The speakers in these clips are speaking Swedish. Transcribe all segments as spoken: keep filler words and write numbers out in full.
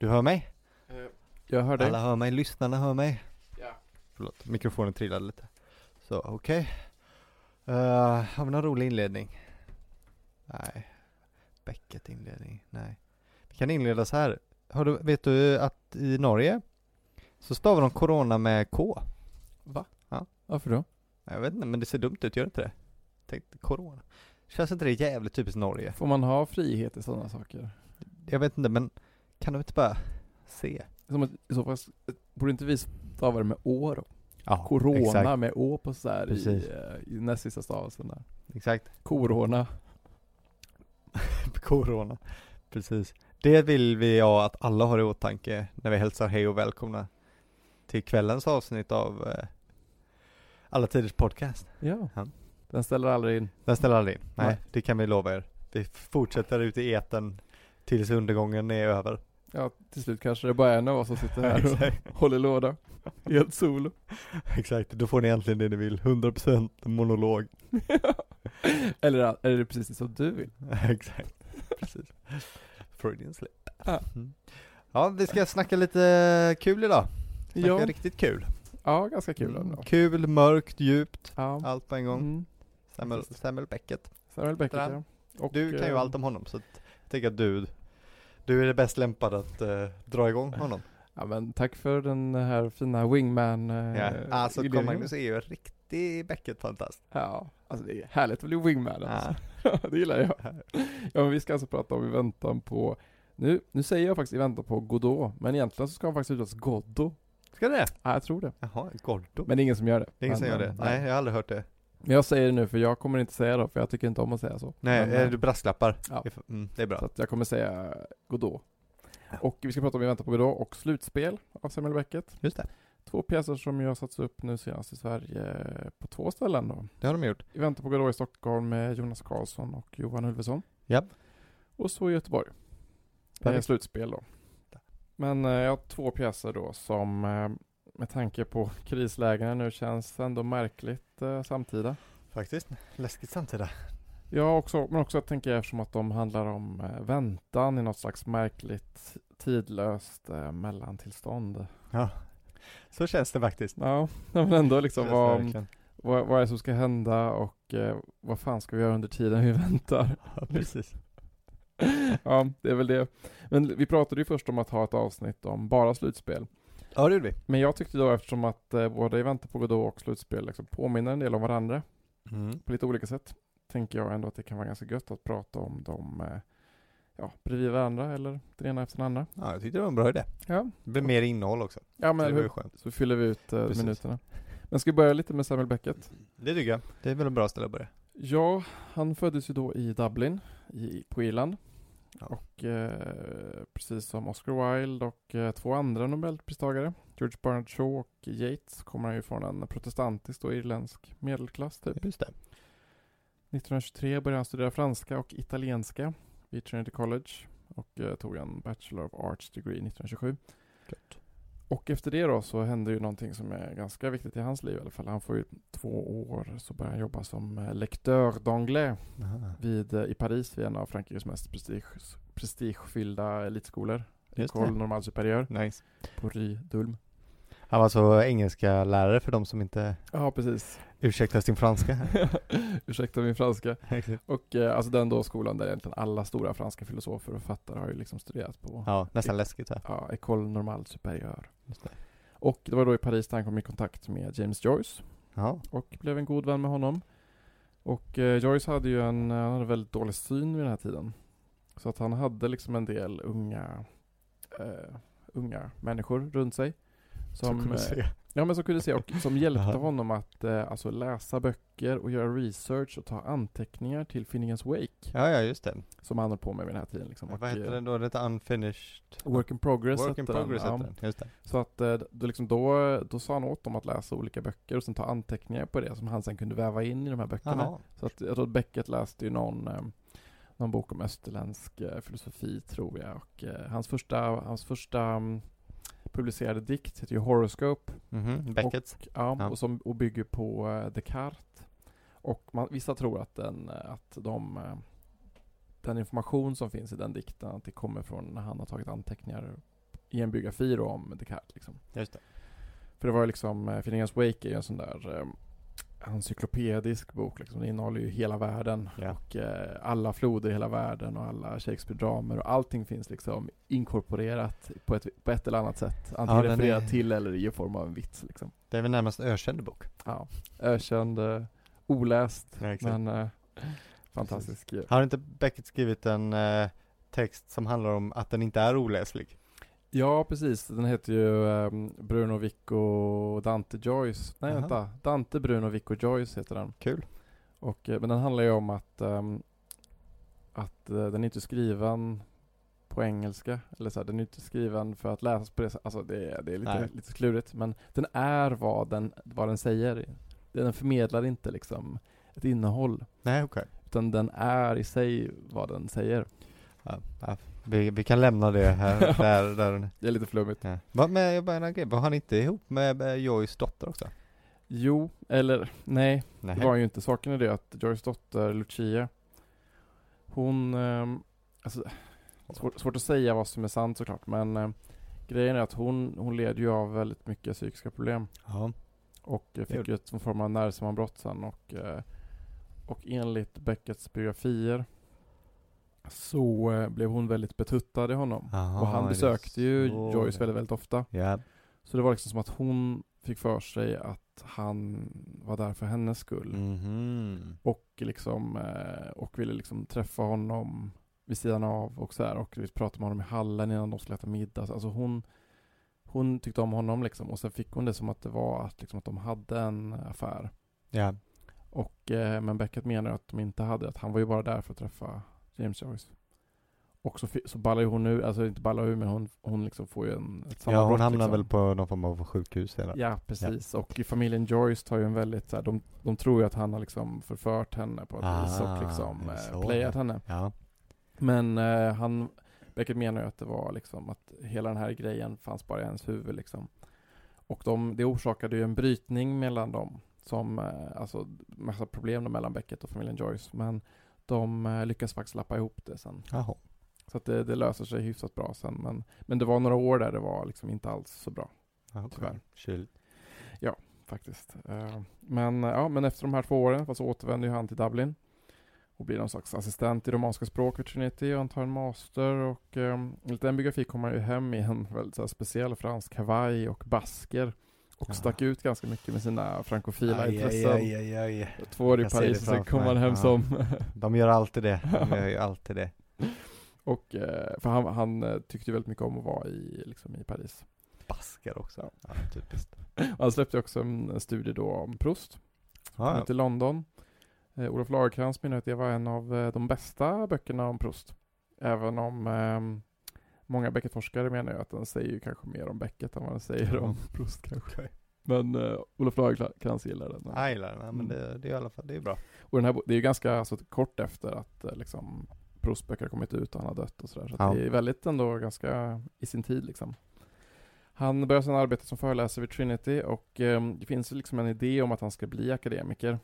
Du hör mig? Jag hör dig. Alla hör mig, lyssnarna hör mig. Ja. Förlåt, mikrofonen trillade lite. Så, okej. Okay. Uh, har vi någon rolig inledning? Nej. Beckett inledning, nej. Vi kan inleda så här. Har du, vet du att i Norge så stavar de corona med K? Va? Ja. Varför då? Jag vet inte, men det ser dumt ut, gör inte det? Tänkte corona. Känns inte det jävligt typiskt Norge? Får man ha frihet i sådana saker? Jag vet inte, men kan du inte bara se? Som att, i så fall, borde inte vi stava det med å då? Ja, corona exakt. Med å på så här i, i näst sista stavelsen där. Exakt. Corona. Corona, precis. Det vill vi ja, att alla har i åtanke när vi hälsar hej och välkomna till kvällens avsnitt av eh, Alla Tiders podcast. Ja. ja, den ställer aldrig in. Den ställer aldrig in, nej, nej. Det kan vi lova er. Vi fortsätter ut i eten tills undergången är över. Ja, till slut kanske det bara är en av oss som sitter här och håller låda. Helt solo. Exakt, då får ni egentligen det ni vill. hundra procent monolog. Eller är det precis som du vill? Exakt, precis. Freudian slip. Ah. Mm. Ja, vi ska snacka lite kul idag. Snacka jo. riktigt kul. Ja, ganska kul. Mm. Kul, mörkt, djupt. Ja. Allt på en gång. Mm. Samuel, Samuel Beckett. Samuel Beckett, ja. Och, du kan ju allt om honom, så jag tänker att du... Du är det bäst lämpad att uh, dra igång honom. Ja, men tack för den här fina wingman. Uh, ja. Alltså kom Magnus är ju en riktig Beckett-fantast. Ja, alltså det är härligt att bli wingman. Alltså. Ja. Det gillar jag. Ja, men vi ska alltså prata om i väntan på... Nu, nu säger jag faktiskt i väntan på Godot. Men egentligen så ska han faktiskt uttalas Godot. Ska det? Ja, jag tror det. Jaha, Godot. Men det är ingen som gör det. Det är ingen men, som gör det. Nej, jag har aldrig hört det. Men jag säger det nu för jag kommer inte säga det för jag tycker inte om att säga så. Nej, men, du brasklappar. Ja. Mm, det är bra. Så att jag kommer säga Godot. Ja. Och vi ska prata om vi väntar på Godot och Slutspel av Samuel Beckett. Just det. Två pjäser som jag har satts upp nu senast i Sverige på två ställen då. Det har de gjort. Vi väntar på Godot i Stockholm med Jonas Karlsson och Johan Hulvesson. Ja. Och så i Göteborg. Det är Slutspel då. Men jag har två pjäser då som... Med tanke på krislägena nu känns ändå märkligt eh, samtida. Faktiskt, läskigt samtida. Ja, också, men också tänker jag eftersom att de handlar om eh, väntan i något slags märkligt, tidlöst eh, mellantillstånd. Ja, så känns det faktiskt. Ja, men ändå liksom vad, vad, vad är det som ska hända och eh, vad fan ska vi göra under tiden vi väntar? Ja, precis. Ja, det är väl det. Men vi pratade ju först om att ha ett avsnitt om bara slutspel. Ja, det gjorde vi. Men jag tyckte då eftersom att eh, både i väntan på Godot och slutspel liksom påminner en del om varandra mm. på lite olika sätt. Tänker jag ändå att det kan vara ganska gött att prata om dem eh, ja, bredvid varandra eller den ena efter den andra. Ja, jag tyckte det var en bra idé. Ja. Det blir mer innehåll också. Ja, men hur, så fyller vi ut eh, minuterna. Men ska vi börja lite med Samuel Beckett? Det tycker jag. Det är väl en bra ställe att börja. Ja, han föddes ju då i Dublin i, på Irland. Ja. Och eh, precis som Oscar Wilde och eh, två andra Nobelpristagare, George Bernard Shaw och Yeats, kommer han ju från en protestantisk och irländsk medelklass typ. Just det. nitton tjugotre började han studera franska och italienska vid Trinity College och eh, tog en Bachelor of Arts degree nitton tjugosju. Klart. Och efter det då så hände ju någonting som är ganska viktigt i hans liv i alla fall. Han får ju två år så börjar han jobba som eh, lecteur d'anglais vid, eh, i Paris vid en av Frankrikes mest prestige, prestigefyllda elitskolor. École Normale Supérieure. Nice. På Rue d'Ulm. Han var så engelska lärare för de som inte... Ja, precis. Ursäkta sin franska. Ursäkta min franska. Och eh, alltså den då skolan där egentligen alla stora franska filosofer och författare har ju liksom studerat på. Ja, nästan e- läskigt här. Ja, École Normale Supérieure. Just det. Och det var då i Paris där han kom i kontakt med James Joyce. Ja. Och blev en god vän med honom. Och eh, Joyce hade ju en, han hade väldigt dålig syn vid den här tiden. Så att han hade liksom en del unga, eh, unga människor runt sig. Som, som eh, ja, men som kunde se och som hjälpte honom att eh, alltså läsa böcker och göra research och ta anteckningar till Finnegans Wake. Ja, ja, just det. Som han höll på med vid den här tiden. Liksom. Ja, vad heter den då? Det är Unfinished? Work in Progress. Work in Progress heter den. den. Ja. Just det. Så att eh, då, liksom då, då sa han åt dem att läsa olika böcker och sen ta anteckningar på det som han sen kunde väva in i de här böckerna. Aha. Så att jag tror att Beckett läste ju någon... Eh, någon bok om österländsk eh, filosofi tror jag. Och eh, hans första... Hans första publicerade dikt heter ju Whoroscope. Mm-hmm. Beckett. Och, ja, ja. Och, som, och bygger på uh, Descartes. Och man, vissa tror att, den, att de, uh, den information som finns i den dikten att det kommer från när han har tagit anteckningar i en biografi då om Descartes. Liksom. Just det. För det var liksom, Finnegans Wake är ju en sån där eh, encyklopedisk bok. Liksom. Det innehåller ju hela världen. Yeah. Och eh, alla floder i hela världen och alla Shakespeare-dramer. Och allting finns liksom inkorporerat på ett, på ett eller annat sätt. Antingen ja, refererat är... till eller i form av en vits. Liksom. Det är väl närmast ökänd bok. Ja, ökänd, eh, oläst. Ja, men eh, fantastisk. Precis. Har inte Beckett skrivit en eh, text som handlar om att den inte är oläslig? Ja, precis. Den heter ju um, Bruno Vico och Dante Joyce. Nej, uh-huh. vänta. Dante, Bruno Vico och Joyce heter den. Kul. Och, men den handlar ju om att, um, att uh, den är inte skriven på engelska. Eller så här, den är inte skriven för att läsas på det. Alltså det, det är lite, lite klurigt. Men den är vad den, vad den säger. Den förmedlar inte liksom ett innehåll. Nej, okej. Okay. Utan den är i sig vad den säger. Ja, ja. Vi, vi kan lämna det här. där, där. Det är lite flummigt. Ja. Vad, men jag bara en grej. Var han inte ihop med Joyce dotter också? Jo, eller nej. nej. Det var ju inte saken i det att Joyce dotter, Lucia, hon, um, alltså, svår, svårt att säga vad som är sant såklart, men um, grejen är att hon, hon led ju av väldigt mycket psykiska problem. Ja. Och uh, fick ju ett form av nervsammanbrott sen och, uh, och enligt Becketts biografier så eh, blev hon väldigt betuttad i honom. Aha, och han besökte ju Joyce väldigt, väldigt ofta. Yeah. Så det var liksom som att hon fick för sig att han var där för hennes skull. Mm-hmm. Och liksom eh, och ville liksom träffa honom vid sidan av och så här, och vi pratade med honom i hallen innan de skulle äta middag. Alltså hon hon tyckte om honom liksom, och sen fick hon det som att det var att liksom att de hade en affär. Yeah. Och eh, men Beckett menar att de inte hade, att han var ju bara där för att träffa James Joyce. Och så, så ballar ju hon nu, alltså inte ballar ur, men hon, hon liksom får ju en... Ett ja, hon hamnar liksom väl på någon form av sjukhus eller? Ja, precis. Ja. Och familjen Joyce tar ju en väldigt, så här, de, de tror ju att han har liksom förfört henne på ett ah, vis och liksom eh, playat henne. Ja. Men eh, han, Beckett menar ju att det var liksom att hela den här grejen fanns bara i ens huvud liksom. Och de, det orsakade ju en brytning mellan dem som, eh, alltså massa problem mellan Beckett och familjen Joyce, men de lyckas faktiskt lappa ihop det sen. Aha. Så att det, det löser sig hyfsat bra sen. Men, men det var några år där det var liksom inte alls så bra. Aha, tyvärr. Kyl. Ja, faktiskt. Uh, men, ja, men efter de här två åren så återvänder han till Dublin. Och blir någon slags assistent i romanska språk vid Trinity. Och han tar en master. Och um, enligt den biografi kommer han ju hem i en väldigt så här, speciell fransk kavaj och basker. Och stack ut ganska mycket med sina frankofila aj, intressen. Aj, aj, aj, aj. Två år i jag Paris och sen kom han hem ja. som... De gör alltid det. De gör ju alltid det. Och, för han, han tyckte ju väldigt mycket om att vara i, liksom, i Paris. Baskar också. Ja, typiskt. Han släppte också en studie då om Prost. Ah, ja. Till London. Eh, Olof Lagerkrantz menar att det var en av de bästa böckerna om Prost. Även om... Eh, Många Beckett-forskare menar ju att den säger ju kanske mer om Beckett än vad den säger mm. om Proust kanske. Men uh, Olof Lagerkrantz gillar den. Jag gillar den, men det, det är i alla fall det är bra. Och den här, det är ju ganska alltså, kort efter att liksom, Proust böcker har kommit ut och han har dött och sådär. Så ja. Det är väldigt ändå ganska i sin tid liksom. Han börjar sedan arbeta som föreläsare vid Trinity och um, det finns liksom en idé om att han ska bli akademiker.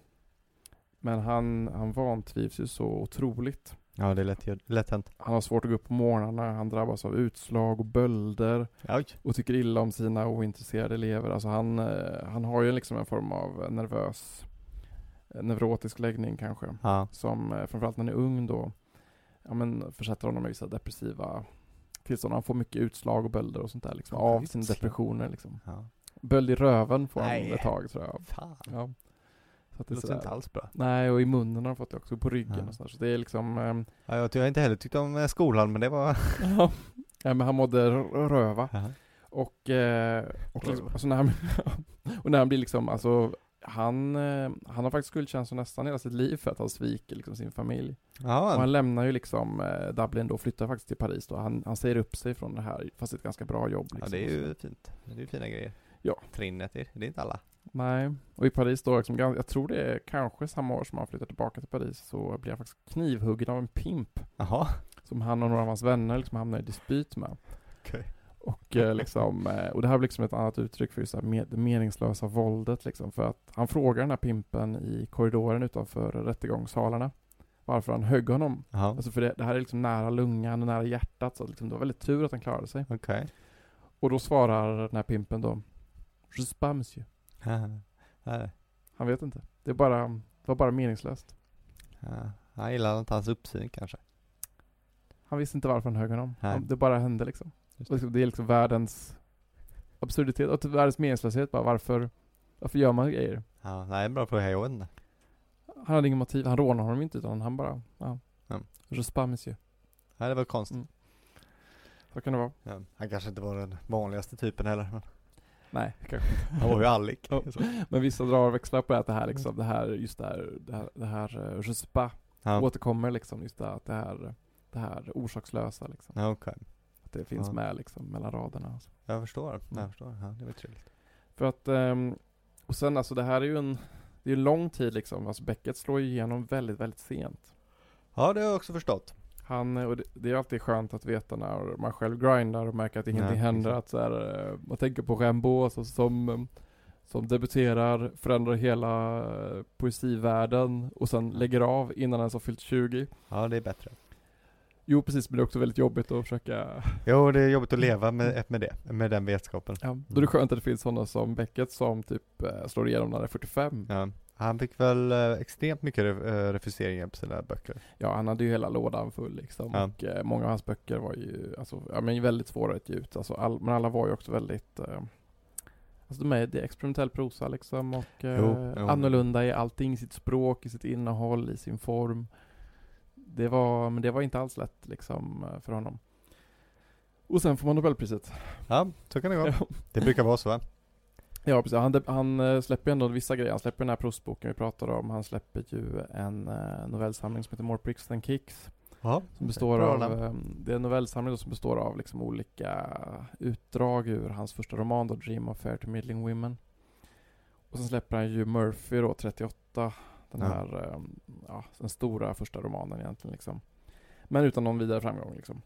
Men han, han vantrivs ju så otroligt. Ja, det är lätt, lätt hänt. Han har svårt att gå upp på morgnarna. Han drabbas av utslag och bölder. Aj. Och tycker illa om sina ointresserade elever. Alltså han, han har ju liksom en form av nervös, neurotisk läggning kanske. Ja. Som framförallt när han är ung då ja, men försätter honom i vissa depressiva tillstånd. Han får mycket utslag och bölder och sånt där. Liksom, av sina depressioner. Liksom. Ja. Böld i röven får Nej. han ett tag tror jag. Fan. Ja. Så det, det låter inte alls bra. Nej, och i munnen har de fått det också. På ryggen ja. och sådär. Så det är liksom... Äm... Ja, jag har inte heller tyckt om skolan, men det var... ja, men han mådde röva. Uh-huh. Och, äh, och, liksom, alltså när han, och när han blir liksom... Alltså, han, äh, han har faktiskt skuldkänslor nästan hela sitt liv för att han sviker liksom, sin familj. Ja. Och han lämnar ju liksom äh, Dublin då och flyttar faktiskt till Paris. Då. Han, han säger upp sig från det här, fast det är ett ganska bra jobb. Liksom, ja, det är ju fint. Det är ju fina grejer. Ja. Trinity, det är inte alla. Nej, och i Paris då, liksom, jag tror det är kanske samma år som han flyttar tillbaka till Paris så blir han faktiskt knivhuggen av en pimp. Aha. Som han och några av hans vänner liksom hamnar i dispyt med. Okay. Och, eh, liksom, och det här blir liksom ett annat uttryck för så här med, det meningslösa våldet. Liksom, för att han frågar den här pimpen i korridoren utanför rättegångssalarna varför han högg honom. Aha. Alltså för det, det här är liksom nära lungan och nära hjärtat så liksom, det var väldigt tur att han klarade sig. Okej. Okay. Och då svarar den här pimpen då: Je spa, monsieur. Han vet inte. Det, är bara, det var bara meningslöst. Ja, han gillade inte hans uppsyn kanske. Han visste inte varför han högg honom. Nej. Det bara hände liksom. Det. det är liksom världens absurditet och världens meningslöshet. Bara, varför, varför gör man grejer? Ja, nej, bra på hejoen. Han hade ingen motiv. Han rånar honom inte utan han bara... Ja. Ja. Je spa, monsieur. Ja, det var konstigt. Mm. Så kan det vara. Ja, han kanske inte var den vanligaste typen heller. Men... Nej, kanske inte. Han var ju allik. Ja. Men vissa drar växlar på att det här liksom, det här, just det här, det här, det här je spa ja. återkommer liksom, just det, att det här, det här orsakslösa liksom. Ja, okej. Okay. Att det finns ja. med liksom mellan raderna. Alltså. Jag förstår. Mm. Jag förstår. Ja, det var trevligt. För att, um, och sen alltså det här är ju en, det är en lång tid liksom, alltså Beckett slår igenom väldigt, väldigt sent. Ja, det har jag också förstått. Han, och det, det är alltid skönt att veta när man själv grindar och märker att ingenting Nej, händer. Att så här, man tänker på Rimbaud alltså, som, som debuterar, förändrar hela poesivärlden och sen lägger av innan han har fyllt tjugo. Ja, det är bättre. Jo, precis, men det är också väldigt jobbigt att försöka... Jo, det är jobbigt att leva med, med det, med den vetskapen. Ja, då är det skönt att det finns sådana som Beckett som typ slår igenom när det är fyrtiofem. Ja. Han fick väl eh, extremt mycket re- refuseringar på sina böcker. Ja, han hade ju hela lådan full liksom. Ja. Och eh, många av hans böcker var ju alltså, ja, men väldigt svåra att ge ut. Alltså, all, men alla var ju också väldigt... Eh, alltså de är, det är experimentell prosa liksom. Och eh, jo, jo. annorlunda i allting. I sitt språk, i sitt innehåll, i sin form. Det var, men det var inte alls lätt liksom, för honom. Och sen får man Nobelpriset. Ja, så kan det gå. Ja. Det brukar vara så, va? Ja, precis. Han, han släpper ju ändå vissa grejer. Han släpper den här prostboken vi pratade om. Han släpper ju en eh, novellsamling som heter More Bricks than Kicks. Aha, som består av, eh, det är en novellsamling som består av liksom olika utdrag ur hans första roman, då, Dream of Fair to Midling Women. Och sen släpper han ju Murphy då, trettioåtta. Den ja. här eh, ja, den stora första romanen egentligen. Liksom. Men utan någon vidare framgång liksom.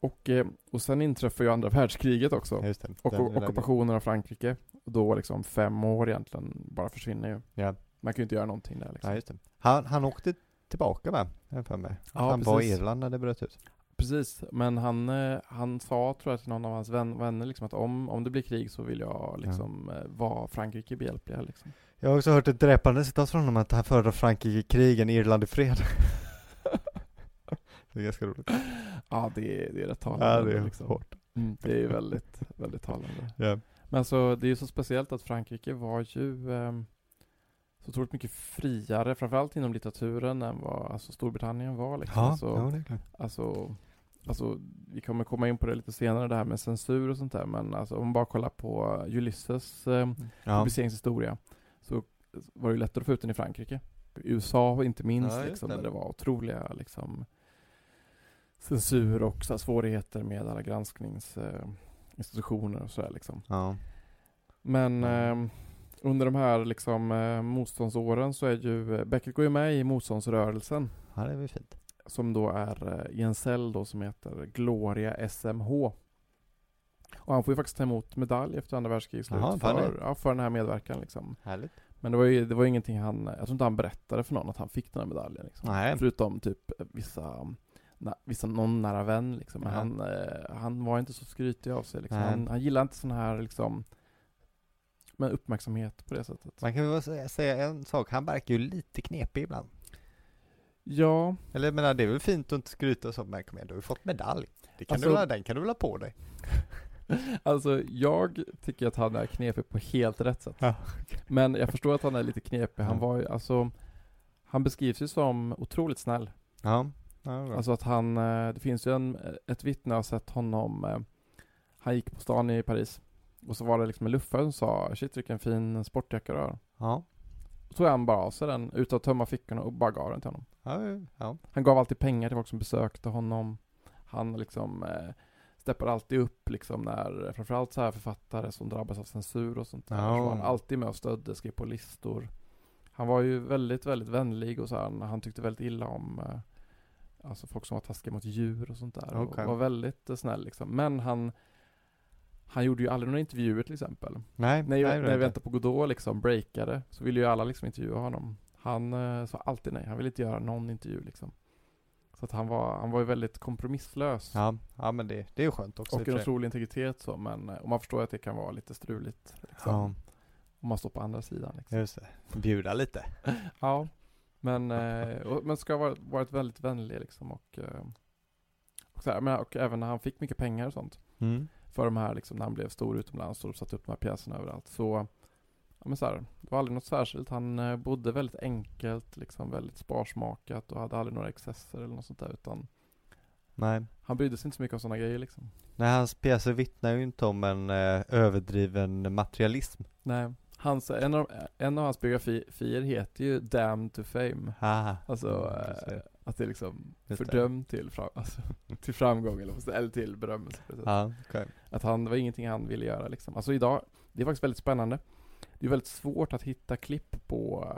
Och, och sen inträffar ju andra världskriget också. Just det. Och den, ockupationen den. av Frankrike. Och då liksom fem år egentligen bara försvinner ju. Ja. Man kan ju inte göra någonting där liksom. Ja, just det. Han, han åkte tillbaka va? För mig. Ja, han precis. var i Irland när det bröt ut. Precis, men han, han sa tror jag till någon av hans vän, vänner liksom, att om, om det blir krig så vill jag liksom ja. vara Frankrike behjälpliga liksom. Jag har också hört ett dräpande citat från honom att han föredrar Frankrike i krigen, Irland i fred. Det är ganska roligt. Ja, det är, det är rätt talande. Ja, det är liksom. hårt. Mm, det är väldigt, väldigt talande. Yeah. Men alltså, det är ju så speciellt att Frankrike var ju eh, så otroligt mycket friare, framförallt inom litteraturen, än vad alltså, Storbritannien var. Liksom. Ja, alltså, ja, det är klart. Alltså, alltså, vi kommer komma in på det lite senare, det här med censur och sånt där. Men alltså, om man bara kollar på Ulysses eh, ja. publiceringshistoria så var det ju lättare att få ut den i Frankrike. I U S A inte minst, ja, liksom, där det var otroliga... Liksom, censur och så svårigheter med alla granskningsinstitutioner eh, och sådär liksom. Ja. Men eh, under de här liksom eh, motståndsåren så är ju Beckett går ju med i motståndsrörelsen. Ja, det är väl fint. Som då är eh, i en cell då som heter Gloria S M H. Och han får ju faktiskt ta emot medalj efter andra världskrigets slut för, ja, för den här medverkan liksom. Härligt. Men det var ju det var ingenting han, jag tror inte han berättade för någon att han fick den här medaljen liksom. Nej. Förutom typ vissa Na, vissa någon nära vän liksom. Men han, eh, han var inte så skrytig av sig liksom. han, han gillade inte sån här liksom, men uppmärksamhet på det sättet. Man kan väl säga en sak, han verkar ju lite knepig ibland. Ja. Eller jag menar, det är väl fint att inte skryta och så, men kom igen, du har ju fått medalj. Det kan alltså, du väl, den kan du väl ha på dig. Alltså jag tycker att han är knepig på helt rätt sätt. Ja, okay. Men jag förstår att han är lite knepig. Han var ju, alltså han beskrivs ju som otroligt snäll. Ja. Alltså att han, det finns ju en, ett vittne har sett honom, han gick på stan i Paris och så var det liksom en luffare som sa: shit, vilken fin sportjacka du har. Ja. Och tog han bara av sig den utan att tömma fickorna och bara gav den till honom. Ja, ja. Han gav alltid pengar till folk som besökte honom. Han liksom eh, steppade alltid upp liksom när, framförallt så här författare som drabbas av censur och sånt där. Ja. Så var han alltid med och stödde, skrev på listor. Han var ju väldigt, väldigt vänlig och så här, han tyckte väldigt illa om... Eh, Alltså folk som var taskiga mot djur och sånt där. Okay. Och var väldigt eh, snäll liksom. Men han han gjorde ju aldrig några intervjuer till exempel. Nej, när jag, nej, när jag Vänta på Godot liksom breakade så ville ju alla liksom intervjua honom. Han eh, sa alltid nej. Han ville inte göra någon intervju liksom. Så att han var, han var ju väldigt kompromisslös. Ja, ja men det, det är ju skönt också. Och en otrolig integritet så, men och man förstår att det kan vara lite struligt. Liksom. Ja. Om man står på andra sidan. Liksom. Just det. Bjuda lite. Ja, men, och, men ska ha varit, varit väldigt vänlig liksom och, och, så här, men, och även när han fick mycket pengar och sånt. Mm. För de här liksom, när han blev stor utomlands och satte upp de här pjäserna överallt. Så, ja, men så här, det var aldrig något särskilt. Han bodde väldigt enkelt, liksom väldigt sparsmakat och hade aldrig några excesser eller något sånt där. Utan nej. Han brydde sig inte så mycket om sådana grejer liksom. Nej, hans pjäser vittnar ju inte om en eh, överdriven materialism. Nej, hans, en, av, en av hans biografier heter ju Damn to Fame. Aha. Alltså eh, att det är liksom fördömt till, fram, alltså, till framgång eller, eller till berömmelse. Ja, okay. Att han, det var ingenting han ville göra liksom. Alltså idag, det är faktiskt väldigt spännande. Det är väldigt svårt att hitta klipp på,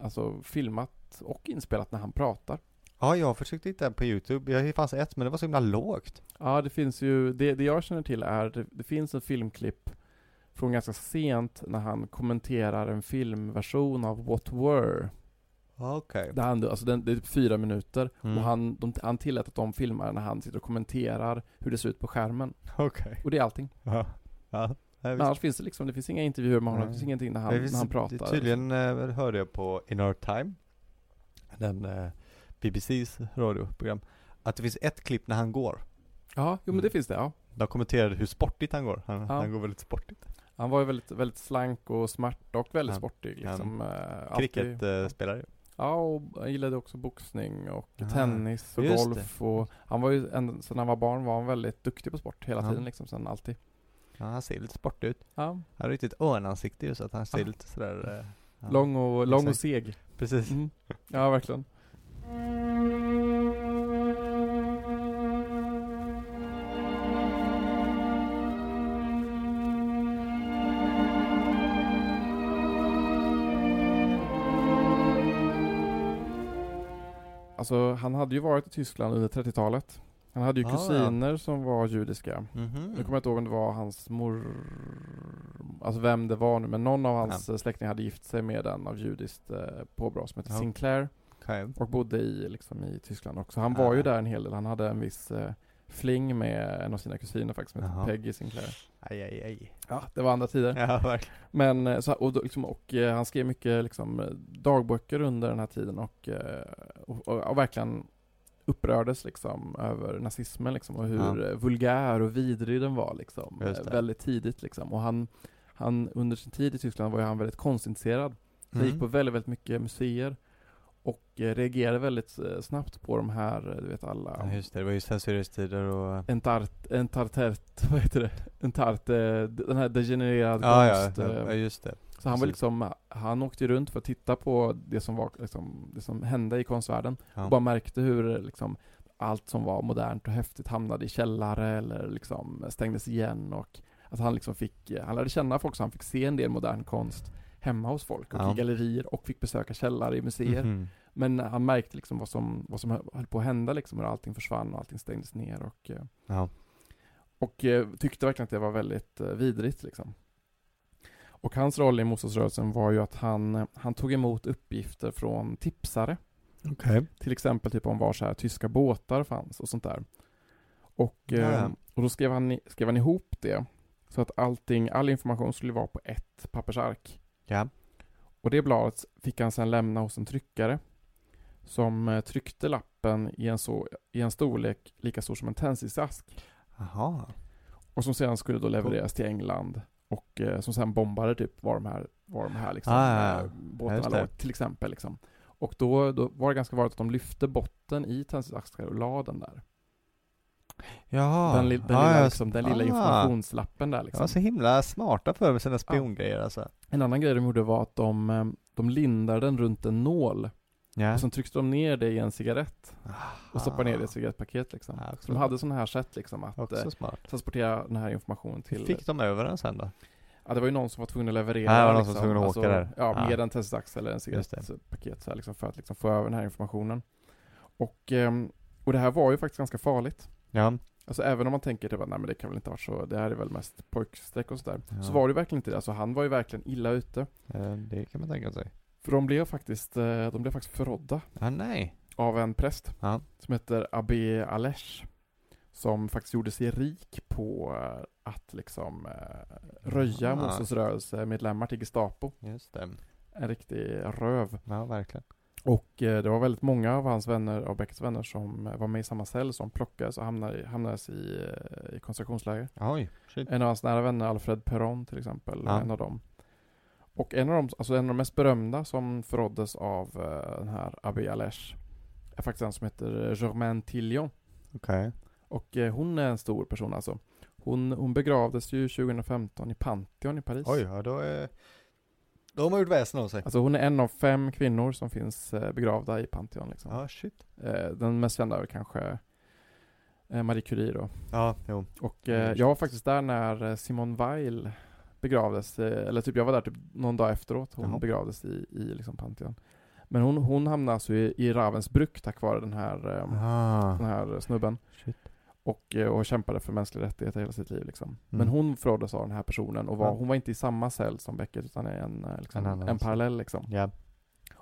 alltså filmat och inspelat när han pratar. Ja, jag försökte hitta på YouTube. Jag fanns ett, men det var så himla lågt. Ja, det finns ju, det, det jag känner till är, det, det finns en filmklipp från ganska sent när han kommenterar en filmversion av What Were. Okej. Okay. Alltså den, det är typ fyra minuter mm. och han, de, han tillät att de filmar när han sitter och kommenterar hur det ser ut på skärmen. Okej. Okay. Och det är allting. Ja, ja. Men annars finns det liksom, det finns inga intervjuer med honom, det finns ingenting när han, finns, när han pratar. Tydligen eh, hörde jag på In Our Time, den eh, B B C's radioprogram, att det finns ett klipp när han går. Ja, jo men mm. det finns det, ja. De kommenterade hur sportigt han går, han, ja. han går väldigt sportigt. Han var ju väldigt, väldigt slank och smart och väldigt han, sportig. Liksom, eh, Cricketspelare. Eh, ja, och han gillade också boxning och ah, tennis och golf. Och han var ju, en, sen han var barn var han väldigt duktig på sport hela ja. tiden, liksom, sen alltid. Ja, han ser lite sportig ut. Ja. Han har riktigt örnansikte så att han ser ja. lite sådär... Ja. Lång, och, lång och seg. Precis. Mm. Ja, verkligen. Alltså, han hade ju varit i Tyskland under trettiotalet. Han hade ju ah, kusiner ja. som var judiska. Mm-hmm. Nu kommer jag inte ihåg om det var hans mor... Alltså vem det var nu. Men någon av hans ja. släktingar hade gift sig med en av judiskt eh, påbrå som heter ja. Sinclair. Okay. Och bodde i, liksom, i Tyskland också. Han ah. var ju där en hel del. Han hade en viss eh, fling med en av sina kusiner faktiskt. Som heter Peggy Sinclair. Aj, aj, aj. Ja, det var andra tider. Ja, verkligen. Men, så, och, liksom, och eh, han skrev mycket liksom, dagböcker under den här tiden. Och, eh, och, och, och verkligen... upprördes liksom över nazismen liksom, och hur ja. vulgär och vidrig den var liksom, väldigt tidigt liksom. Och han, han under sin tid i Tyskland var ju han väldigt konstintresserad. Så mm. han gick på väldigt, väldigt mycket museer och eh, reagerade väldigt eh, snabbt på de här, du vet alla. Ja, just det, det var ju censurerstider och entart entartert, vad heter det? Entart den här degenererade ja, konst. Ja, ja, just det. Så han var liksom, han åkte runt för att titta på det som var liksom, det som hände i konstvärlden ja. och bara märkte hur liksom allt som var modernt och häftigt hamnade i källare eller liksom stängdes igen och att han liksom fick, han lärde känna folk så han fick se en del modern konst hemma hos folk och ja. i gallerier och fick besöka källare i museer. Mm-hmm. Men han märkte liksom vad som vad som höll på att hända liksom, hur allting försvann och allting stängdes ner och ja. och tyckte verkligen att det var väldigt vidrigt liksom. Och hans roll i motståndsrörelsen var ju att han, han tog emot uppgifter från tipsare. Okay. Till exempel typ om var så här tyska båtar fanns och sånt där. Och, yeah. eh, och då skrev han, skrev han ihop det. Så att allting, all information skulle vara på ett pappersark. Yeah. Och det bladet fick han sedan lämna hos en tryckare. Som eh, tryckte lappen i en, så, i en storlek lika stor som en tändsticksask. Aha. Och som sedan skulle då levereras till England. Och eh, som sen bombade typ var de här, var de här liksom, ah, båtarna låg, till exempel. Liksom. Och då, då var det ganska vanligt att de lyfte botten i tändsticksaskar och la den där. Ja. Den, li- den, ah, lilla, liksom, den ah, lilla informationslappen där. Liksom. De var så himla smarta för med sina spiongrejer. Ja. Alltså. En annan grej de gjorde var att de, de lindade den runt en nål. Yeah. Och sen tryckte de ner det i en cigarett. Aha. Och stoppade ner det i ett cigarettpaket. Liksom. Ja, så de hade sådana här sätt liksom, att eh, transportera den här informationen till... Fick de över den sen då? Ja, det var ju någon som var tvungen att leverera. Ja, det var någon liksom, som var tvungen att alltså, åka där. Ja, med ja. en testax eller en cigarettpaket så här, liksom, för att liksom, få över den här informationen. Och, eh, och det här var ju faktiskt ganska farligt. Ja. Alltså även om man tänker typ, att nej, men det kan väl inte vara så, det här är väl mest pojksträck och sådär. Ja. Så var det verkligen inte det. Alltså, han var ju verkligen illa ute. Eh, det kan man tänka sig. För de blev faktiskt, de blev faktiskt förrådda. Ah, nej. av en präst ja. som heter Abbé Alesch, som faktiskt gjorde sig rik på att liksom röja motståndsrörelse medlemmar till Gestapo. Just det. En riktig röv. Ja, verkligen. Och det var väldigt många av hans vänner, av Becketts vänner, som var med i samma cell, som plockades och hamnades, hamnades i, i koncentrationsläger. Oj, shit. En av hans nära vänner, Alfred Perron till exempel, ja. en av dem. Och en av de, alltså en av de mest berömda som förråddes av den här Abbé Alesch är faktiskt en som heter Germaine Tillion. Okej. Och hon är en stor person alltså. Hon, hon begravdes ju tjugo femton i Pantheon i Paris. Oj, ja, då är... Då har man gjort väsen av sig. Alltså hon är en av fem kvinnor som finns begravda i Pantheon. Liksom. Ah, shit. Den mest kända är kanske Marie Curie då. Ja, jo. Och eh, jag var faktiskt där när Simone Weil begravdes. Eller typ jag var där typ någon dag efteråt. Hon Jaha. begravdes i, i liksom Pantheon. Men hon, hon hamnade alltså i, i Ravensbrück tack vare den här, ah. den här snubben. Shit. Och, och kämpade för mänskliga rättigheter hela sitt liv. Liksom. Mm. Men hon förråddes av den här personen. Och var, hon var inte i samma cell som Beckett, utan i en, liksom, en, en parallell. Liksom. Yeah.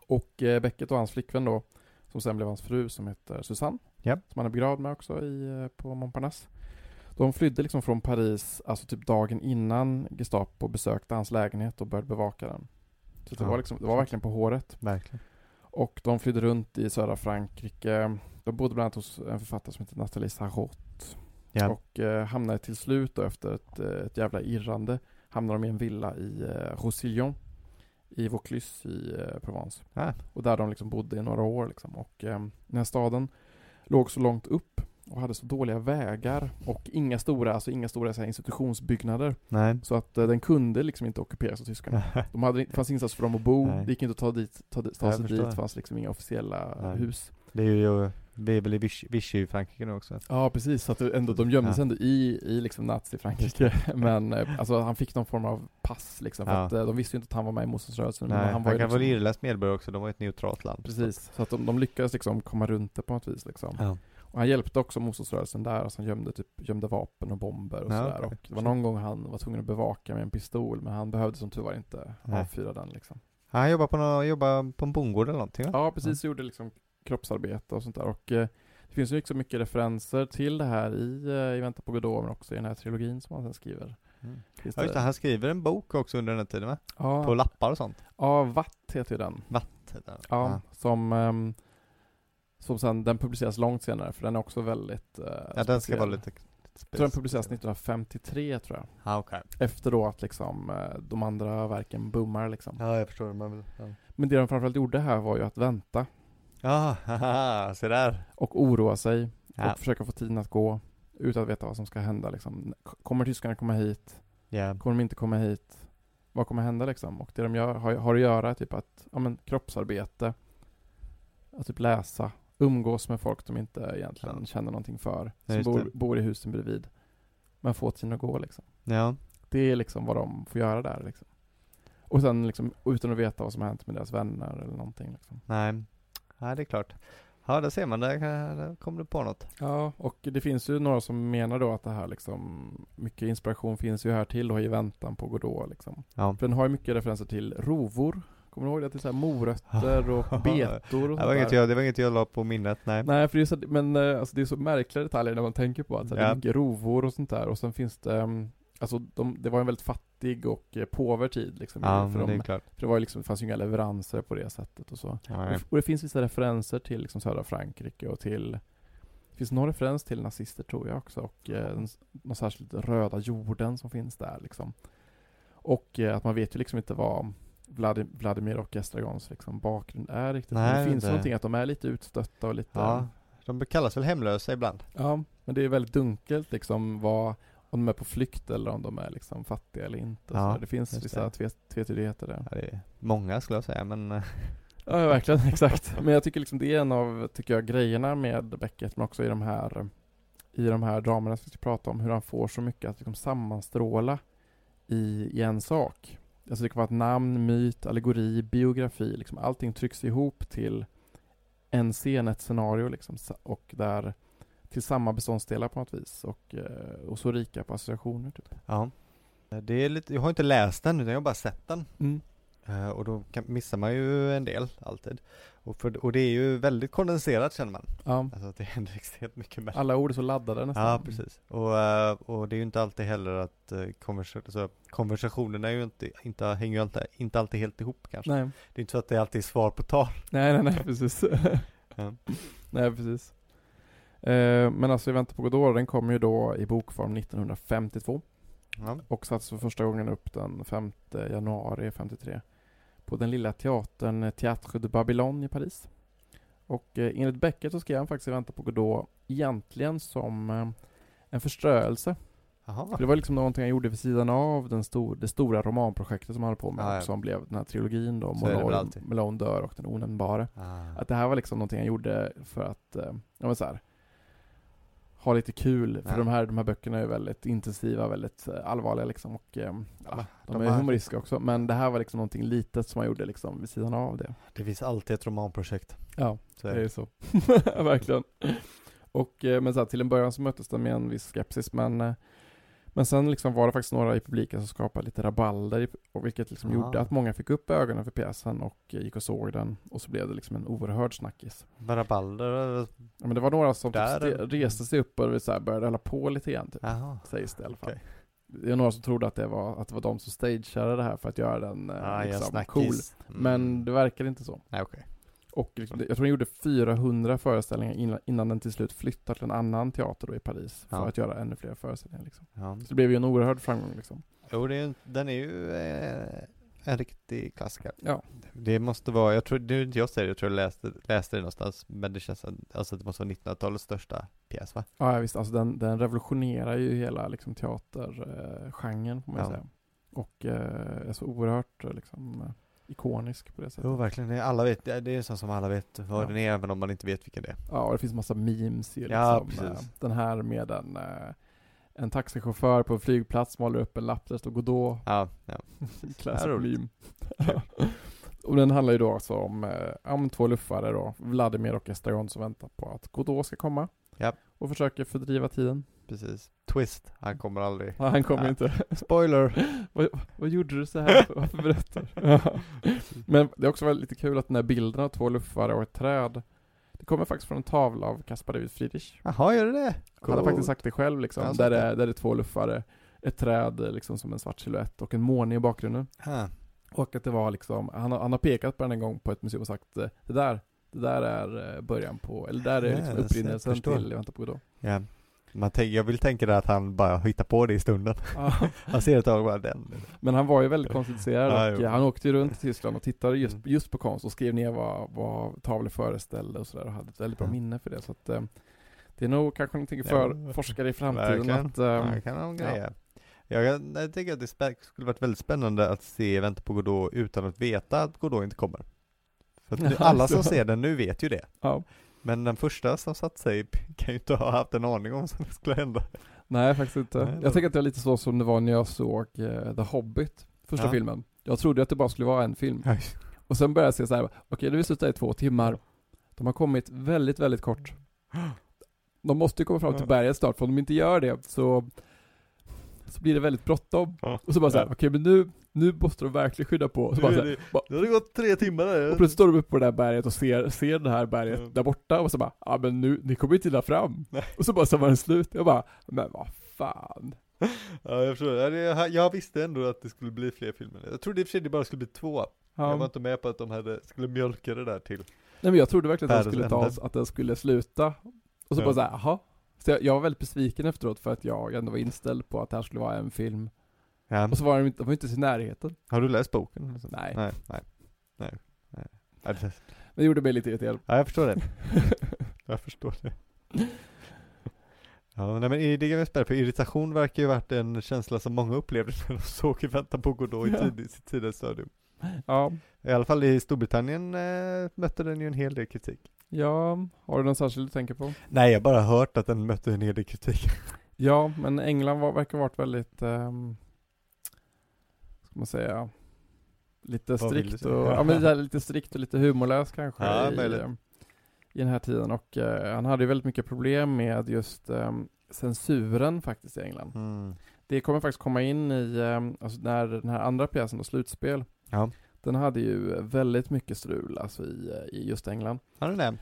Och eh, Beckett och hans flickvän då, som sen blev hans fru, som heter Susanne. Yeah. Som han är begravd med också i, på Montparnasse. De flydde liksom från Paris alltså typ dagen innan Gestapo besökte hans lägenhet och började bevaka den. Så det, ja. var, liksom, det var verkligen på håret. Verkligen. Och de flydde runt i södra Frankrike. De bodde bland annat hos en författare som heter Nathalie Sarraute. Yeah. Och eh, hamnade till slut då, efter ett, ett jävla irrande, hamnade de i en villa i eh, Roussillon i Vaucluse i eh, Provence. Ah. Och där de liksom bodde i några år. Liksom. Och eh, den här staden låg så långt upp och hade så dåliga vägar och inga stora, alltså inga stora så här, institutionsbyggnader. Nej. Så att eh, den kunde liksom inte ockuperas av tyskarna. De hade, det fanns insats för dem att bo. Nej. Det gick inte att ta, dit, ta, ta sig förstår. dit. Det fanns liksom inga officiella Nej. hus. Det är ju... Det är väl i Vichy i Frankrike nu också. Ja, precis. Så att ändå, de gömde sig ändå i, i liksom Nazi-Frankrike. Men alltså, han fick någon form av pass. Liksom, för ja. att, de visste ju inte att han var med i motståndsrörelsen. Nej, men han var han kan liksom... vara irländsk medborgare också. De var ett neutralt land. Precis. Så att de, de lyckades liksom komma runt det på något vis. Liksom. Ja. Och han hjälpte också motståndsrörelsen där. Alltså, han gömde, typ, gömde vapen och bomber. Och ja, sådär. Okay. Och det var någon gång han var tvungen att bevaka med en pistol. Men han behövde som tyvärr inte avfyra den. Liksom. Ja, han jobbade på, någon, jobbade på en bondgård eller någonting. Ja, ja precis. Ja. Gjorde liksom... kroppsarbete och sånt där. Och eh, det finns ju liksom mycket referenser till det här i, eh, i Vänta på Godot, men också i den här trilogin som han sen skriver. Mm. Just ja, just det. Han skriver en bok också under den här tiden, va? Ja. På lappar och sånt. Ja, Vatt heter ju den. Vatt heter den. Ja, ja. Som, um, som sen, den publiceras långt senare, för den är också väldigt... Uh, ja, den ska vara lite... Jag tror den publiceras nitton femtiotre, tror jag. Ah, okay. Efter då att liksom, de andra verken boomar. Liksom. Ja, jag förstår. Man vill, ja. Men det de framförallt gjorde här var ju att vänta. Ja, haha, så där. Och oroa sig ja. och försöka få tiden att gå utan att veta vad som ska hända. Liksom. Kommer tyskarna komma hit? Yeah. Kommer de inte komma hit? Vad kommer hända? Liksom? Och det de gör, har, har att göra är typ att ja, men, kroppsarbete, att typ läsa, umgås med folk de inte egentligen ja. känner någonting för, som ja, bor, bor i husen bredvid. Men få tiden att gå. Liksom. Ja. Det är liksom vad de får göra där. Liksom. Och sen liksom, utan att veta vad som har hänt med deras vänner eller någonting. Liksom. Nej. Ja, det är klart. Ja, det ser man. Där, där kommer du på något. Ja, och det finns ju några som menar då att det här liksom, mycket inspiration finns ju här till och i Väntan på Godot liksom. Ja. För den har ju mycket referenser till rovor. Kommer du ihåg det? Till så här morötter och betor och sånt. Det var inget jag, det var inget jag la på minnet, nej. Nej, för det är så, men alltså, det är så märkliga detaljer när man tänker på att så här, ja. det är mycket rovor och sånt där. Och sen finns det, alltså de, det var en väldigt fattig och eh, påver tid liksom, ja, för, de, för det var ju liksom, det fanns ju inga leveranser på det sättet och så. Ja, och, och det finns vissa referenser till liksom, södra Frankrike och till, det finns några referens till nazister tror jag också och eh, den, någon särskilt röda jorden som finns där liksom. Och eh, att man vet ju liksom inte vad Vlad, Vladimir och Estragons liksom, bakgrund är riktigt. Nej, men det finns det. Någonting att de är lite utstötta och lite... Ja, de kallas väl hemlösa ibland. Ja, men det är väldigt dunkelt liksom vad... Om de är på flykt eller om de är liksom fattiga eller inte. Ja, så det finns vissa tvetydigheter där. Ja, det är många skulle jag säga. Men... ja, verkligen. Exakt. Men jag tycker liksom det är en av tycker jag, grejerna med Beckett. Men också i de här, i de här dramerna som vi ska prata om. Hur han får så mycket att liksom sammanstråla i, i en sak. Alltså det kan vara ett namn, myt, allegori, biografi. Liksom allting trycks ihop till en scen, ett scenario. Liksom, och där... till samma beståndsdelar på något vis och, och så rika på associationer typ. Ja. Det är lite, jag har inte läst den utan jag har bara sett den. Mm. Uh, och då kan, missar man ju en del alltid. Och, för, och det är ju väldigt kondenserat, känner man. Ja. Alltså det händer extremt mycket med. Alla ord är så laddade nästan. Ja, precis. Och, uh, och det är ju inte alltid heller att uh, konvers- alltså, konversationerna är ju inte, inte, hänger ju inte, inte alltid helt ihop kanske. Nej. Det är inte så att det alltid är svar på tal. Nej, nej, nej, precis. Ja. Nej, precis. Uh, men alltså Vänta på Godot, den kom ju då i bokform nittonhundrafemtiotvå. Ja. Och sattes för första gången upp den femte januari femtiotre på den lilla teatern Théâtre de Babylone i Paris. Och eh, enligt Beckett så skrev han faktiskt Vänta på Godot egentligen som eh, en förströelse. Aha. För det var liksom någonting han gjorde vid sidan av den stor, det stora romanprojektet som han höll på med, ah, ja. Som blev den här trilogin då, Melon dör och Den onämnbare. Ah. Att det här var liksom någonting han gjorde för att eh, ja, men så här, ha lite kul, för ja. de, här, de här böckerna är väldigt intensiva, väldigt allvarliga liksom, och eh, ja, de, de är humoristiska här också, men det här var liksom någonting litet som man gjorde liksom vid sidan av det. Det finns alltid ett romanprojekt. Ja, så är det, det är så. Verkligen. Och, eh, men så här, till en början så möttes det med en viss skepsis, men, eh, men sen liksom var det faktiskt några i publiken som skapade lite rabalder, och vilket liksom ja. gjorde att många fick upp ögonen för pjäsen och gick och såg den, och så blev det liksom en oerhörd snackis. Rabalder? Ja, men det var några som där, typ st- reste sig upp och så här började hålla på lite igen, typ. Aha. Sägs det i alla fall. Okay. Det är några som trodde att det var, att det var de som stageade det här för att göra den ah, liksom, cool. Mm. Men det verkade inte så. Nej, okej. Okay. Och liksom, jag tror de gjorde fyrahundra föreställningar innan, innan den till slut flyttade till en annan teater då i Paris för ja. att göra ännu fler föreställningar. Liksom. Ja. Så det blev ju en oerhörd framgång. Liksom. Jo, det är, den är ju eh, en riktig klassiker. Ja. Det måste vara, jag tror det inte jag säger, jag tror jag läste, läste det någonstans, men det känns att alltså, det måste vara nittonhundratalets största pjäs, va? Ja, ja visst. Alltså, den, den revolutionerar ju hela liksom, teatergenren, eh, får man ja. säga. Och eh, är så oerhört liksom... Eh, ikonisk på det sättet. Jo, verkligen. Alla vet, det är sånt som alla vet vad ja. den är, även om man inte vet vilken det är. Ja, och det finns massa memes i liksom. Ja, den här med en, en taxichaufför på en flygplats målar upp en lapp där det står Godot. Ja, ja. Klassisk meme. Och den handlar ju då alltså om, om två luffare då, Vladimir och Estragon, som väntar på att Godot ska komma. Ja. Och försöker fördriva tiden. Precis. Twist. Han kommer aldrig. Ja, han kommer ja. inte. Spoiler. vad, vad gjorde du så här? Varför berättar? Ja. Men det är också väldigt lite kul att den här bilden av två luffare och ett träd, det kommer faktiskt från en tavla av Caspar David Friedrich. Jaha, gör det det? Cool. Han har faktiskt sagt det själv liksom. Ja, där, det. Är, där det är två luffare, ett träd liksom som en svart silhuett och en måne i bakgrunden. Ha. Och att det var liksom, han har, han har pekat på den en gång på ett museum och sagt, det där, det där är början på, eller där är liksom ja, upprinnelsen till Vänta på Godot. Ja. Man tänk, jag vill tänka att han bara hittar på det i stunden. Ja. Han ser ett tag bara den. Men han var ju väldigt konstintresserad. Ja, han åkte ju runt i Tyskland och tittade just, just på konst och skrev ner vad, vad tavlor föreställde och sådär. Och hade ett väldigt bra minne för det. Så att, eh, det är nog kanske någonting för ja. forskare i framtiden. Att, eh, ja, kan ha ja. jag, jag, jag tycker att det spä- skulle varit väldigt spännande att se Vänta på Godot utan att veta att Godot inte kommer. För att nu, alla som ser den nu vet ju det. Ja. Men den första som satt sig kan ju inte ha haft en aning om som det skulle hända. Nej, faktiskt inte. Nej, jag tänker att det är lite så som det var när jag såg uh, The Hobbit, första ja. filmen. Jag trodde att det bara skulle vara en film. Aj. Och sen började jag se så här, okej, okay, det visste att det är två timmar. De har kommit väldigt, väldigt kort. De måste ju komma fram till berget snart, för om de inte gör det så, så blir det väldigt bråttom. Ja. Och så bara så här, okej, okay, men nu... Nu måste de verkligen skydda på. Så bara så här, bara, det har gått tre timmar där. Och plötsligt står de upp på det här berget och ser, ser det här berget mm. där borta. Och så bara, ja ah, men nu, ni kommer inte illa fram. Nej. Och så bara så var det slut. Jag bara, men vad fan. Ja, jag förstår. Jag, jag visste ändå att det skulle bli fler filmer. Jag trodde i och för sig det bara skulle bli två. Ja. Jag var inte med på att de hade, skulle mjölka det där till. Nej, men jag trodde verkligen att den skulle, ta, att den skulle sluta. Och så ja. bara så här, aha. Så jag, jag var väldigt besviken efteråt för att jag ändå var inställd på att det här skulle vara en film. Ja. Och så var de inte, de var inte i närheten. Har du läst boken? Nej. Nej, nej, nej, nej. nej det, det gjorde mig lite irriterad. Ja, jag förstår det. jag förstår det. Ja, nej, men det är ganska spännande, för irritation verkar ju varit en känsla som många upplevde när de såg Vänta på Godot i ja. tid, sitt tidiga stadium. Ja. I alla fall i Storbritannien äh, mötte den ju en hel del kritik. Ja, har du någon särskild du tänker på? Nej, jag har bara hört att den mötte en hel del kritik. Ja, men England var, verkar ha varit väldigt... Ähm, man säga lite strikt och ja, men det lite strikt och lite humorlös kanske ja, i, i den här tiden, och eh, han hade ju väldigt mycket problem med just eh, censuren faktiskt i England. Mm. Det kommer faktiskt komma in i eh, alltså när den här andra pjäsen då, Slutspel. Ja. den hade ju väldigt mycket strul alltså i, i just England. Har den det?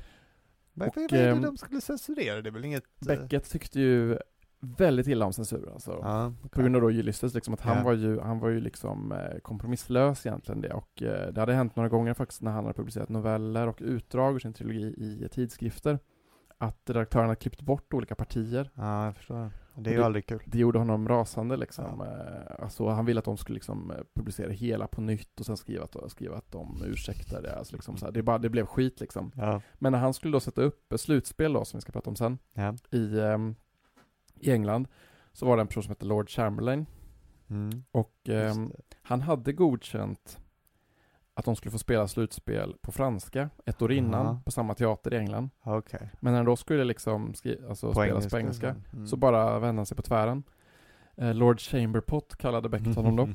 Varför och, är det de skulle censurera? Det är väl inget... Beckett tyckte ju väldigt illa om censur alltså. Ah, okay. På grund av då Ulysses liksom, att han, yeah. var ju, han var ju liksom kompromisslös egentligen det. Och det hade hänt några gånger faktiskt när han hade publicerat noveller och utdrag ur sin trilogi i tidskrifter. Att redaktörerna klippt bort olika partier. Ja, jag förstår. Det är ju det, aldrig kul. Det gjorde honom rasande liksom. Ja. Alltså, han ville att de skulle liksom publicera hela på nytt och sen skriva att, skriva att de ursäktade. Alltså, liksom, så här. Det, bara, det blev skit liksom. Ja. Men när han skulle då sätta upp slutspel då, som vi ska prata om sen, ja. i, um, i England, så var det en person som hette Lord Chamberlain. Mm. Och um, han hade godkänt att de skulle få spela slutspel på franska ett år innan, uh-huh. på samma teater i England. Okay. Men när de då skulle liksom skri- alltså spela på engelska, mm. så bara vände han sig på tvären. Eh, Lord Chamberpot kallade Beckett honom då.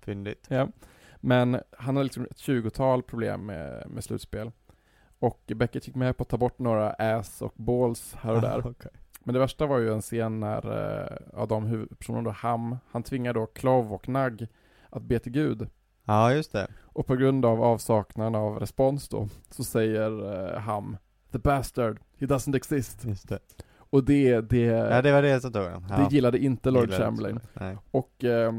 Fyndigt. Ja. Men han hade liksom ett tjugotal problem med, med slutspel. Och Beckett gick med på att ta bort några ass och balls här och där. Okay. Men det värsta var ju en scen när eh, av de huvudpersonerna då, Ham, han tvingade då Klov och Nagg att be till Gud. Ja, just det. Och på grund av avsaknaden av respons då, så säger eh, Ham, the bastard, he doesn't exist. Just det. Och det, det, ja, det, var det, som tog den. Ja. Det gillade inte Lord gillade Chamberlain. Och, eh,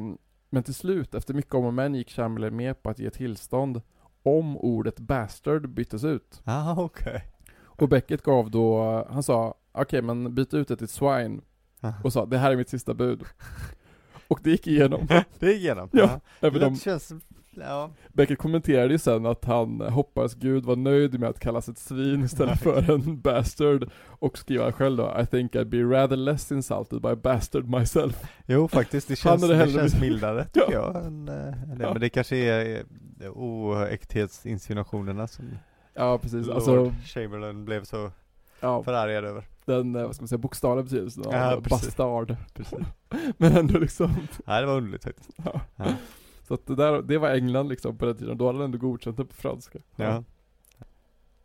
men till slut, efter mycket om och men, gick Chamberlain med på att ge tillstånd om ordet bastard byttes ut. Ah, okej. Okay. Och Beckett gav då, han sa, okej okay, men byt ut det till swine. Ah. Och sa, det här är mitt sista bud. Och det gick igenom. Det gick igenom? Ja. ja. Det de... känns... Ja. Beckett kommenterade ju sen att han hoppas Gud var nöjd med att kallas ett svin istället för en bastard, och skriva själv då, I think I'd be rather less insulted by bastard myself. Jo, faktiskt, det känns, det hellre... känns mildare tycker ja. jag än, än ja. Men det kanske är oäkthetsinsinuationerna som ja, precis. Lord alltså... Chamberlain blev så ja. förargad över. Den, vad ska man säga, bokstavliga betydelsen av ja, bastard. Precis. Men ändå liksom... Nej, det var underligt faktiskt. Ja. Ja. Så att det, där, det var England liksom på den tiden. Då hade den ändå godkänt det på franska. Ja. Ja.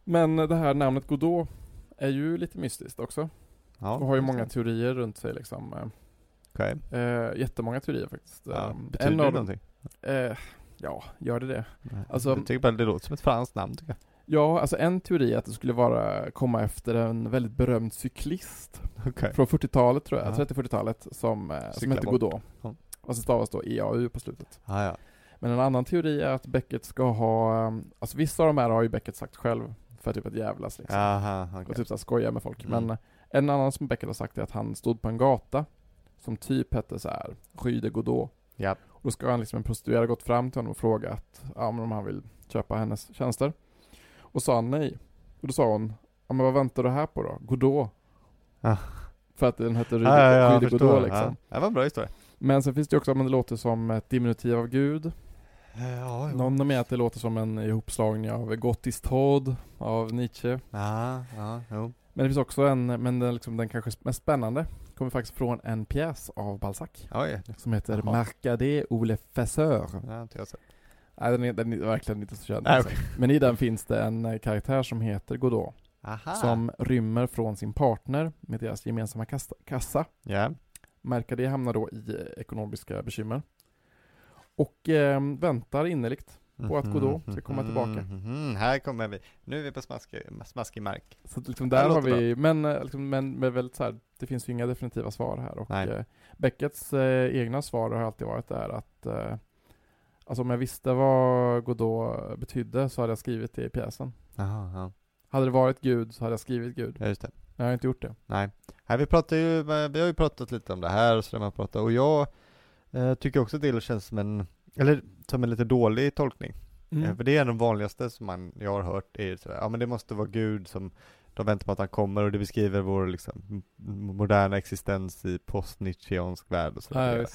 Men det här namnet Godot är ju lite mystiskt också. Ja, och har ju många teorier runt sig liksom. Okay. Eh, jättemånga teorier faktiskt. Ja, betyder en det av, någonting? Eh, ja, gör det det? Alltså, jag tycker bara det låter som ett franskt namn tycker jag. Ja, alltså en teori är att det skulle vara komma efter en väldigt berömd cyklist okay. från fyrtiotalet tror jag, ja. trettio-fyrtiotalet som, som hette Godot. Mm. Och så stavas då E A U på slutet. Ah, ja. Men en annan teori är att Beckett ska ha, alltså vissa av de här har ju Beckett sagt själv för typ att jävlas liksom. Aha, okay. Och typ så här skoja med folk. Mm. Men en annan som Beckett har sagt är att han stod på en gata som typ hette så här Rue de Godot. Yep. Och då ska han liksom, en prostituerad gått fram till honom och frågat ja, om han vill köpa hennes tjänster. Och sa han nej. Och då sa hon, ja men vad väntar du här på då? Godot. Ah. För att den hette Rue ah, ja, ja, de Godot liksom. Ja. Det var en bra historia. Men sen finns det också, men det låter som ett diminutiv av Gud. Ja, någon med att det låter som en ihopslagning av gotiskt hård av Nietzsche. Ja, ja, jo. Men det finns också en, men den, liksom, den kanske mest spännande kommer faktiskt från en pjäs av Balzac. Oj. Som heter Mercadé ou le Fesseur. Ja, inte jag sett. Nej, den är, den är verkligen inte så känd. Nej, okay. Men i den finns det en karaktär som heter Godot. Aha. Som rymmer från sin partner med deras gemensamma kassa. Ja. Yeah. Mercadé hamnar då i ekonomiska bekymmer. Och eh, väntar innerligt på att Godot ska komma tillbaka. Mm-hmm. Här kommer vi. Nu är vi på smaskig, smaskig mark. Så liksom där har vi, men, liksom, men, men väldigt så här, det finns ju inga definitiva svar här. Och eh, Becketts eh, egna svar har alltid varit där att eh, alltså om jag visste vad Godot betydde så hade jag skrivit det i pjäsen. Aha, ja. Hade det varit Gud så hade jag skrivit Gud. Ja, just det. Jag har inte gjort det. Nej. Här, vi, pratar ju, vi har ju pratat lite om det här och så där man pratar. Och jag eh, tycker också att det känns som en, eller, som en lite dålig tolkning. Mm. Eh, för det är den vanligaste som man, jag har hört. Är sådär, ja, men det måste vara Gud som de väntar på att han kommer. Och det beskriver vår liksom, moderna existens i post-nietzscheansk värld. Och så där. Ja,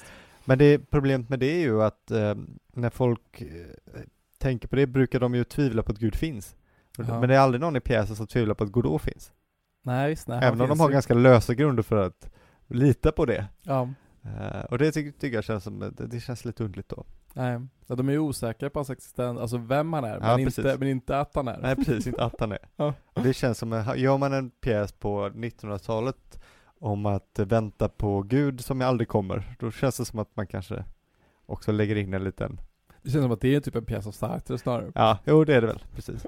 men det, problemet med det är ju att eh, när folk eh, tänker på det brukar de ju tvivla på att Gud finns. Ja. Men det är aldrig någon i pjäsen som tvivlar på att Godot finns. Nej, just, nej, även om de har ju ganska lösa grunder för att lita på det. Ja. Uh, och det tycker, tycker jag känns som det, det känns lite underligt då. Nej, ja, de är ju osäkra på hans existens, alltså vem han är, ja, men, inte, men inte att han är. Nej, precis, inte att han är. Ja. Det känns som, gör man en pjäs på nittonhundratalet om att vänta på Gud som aldrig kommer, då känns det som att man kanske också lägger in en liten... Det känns som att det är typ en pjäs av Sartre snarare. Ja, jo det är det väl, precis.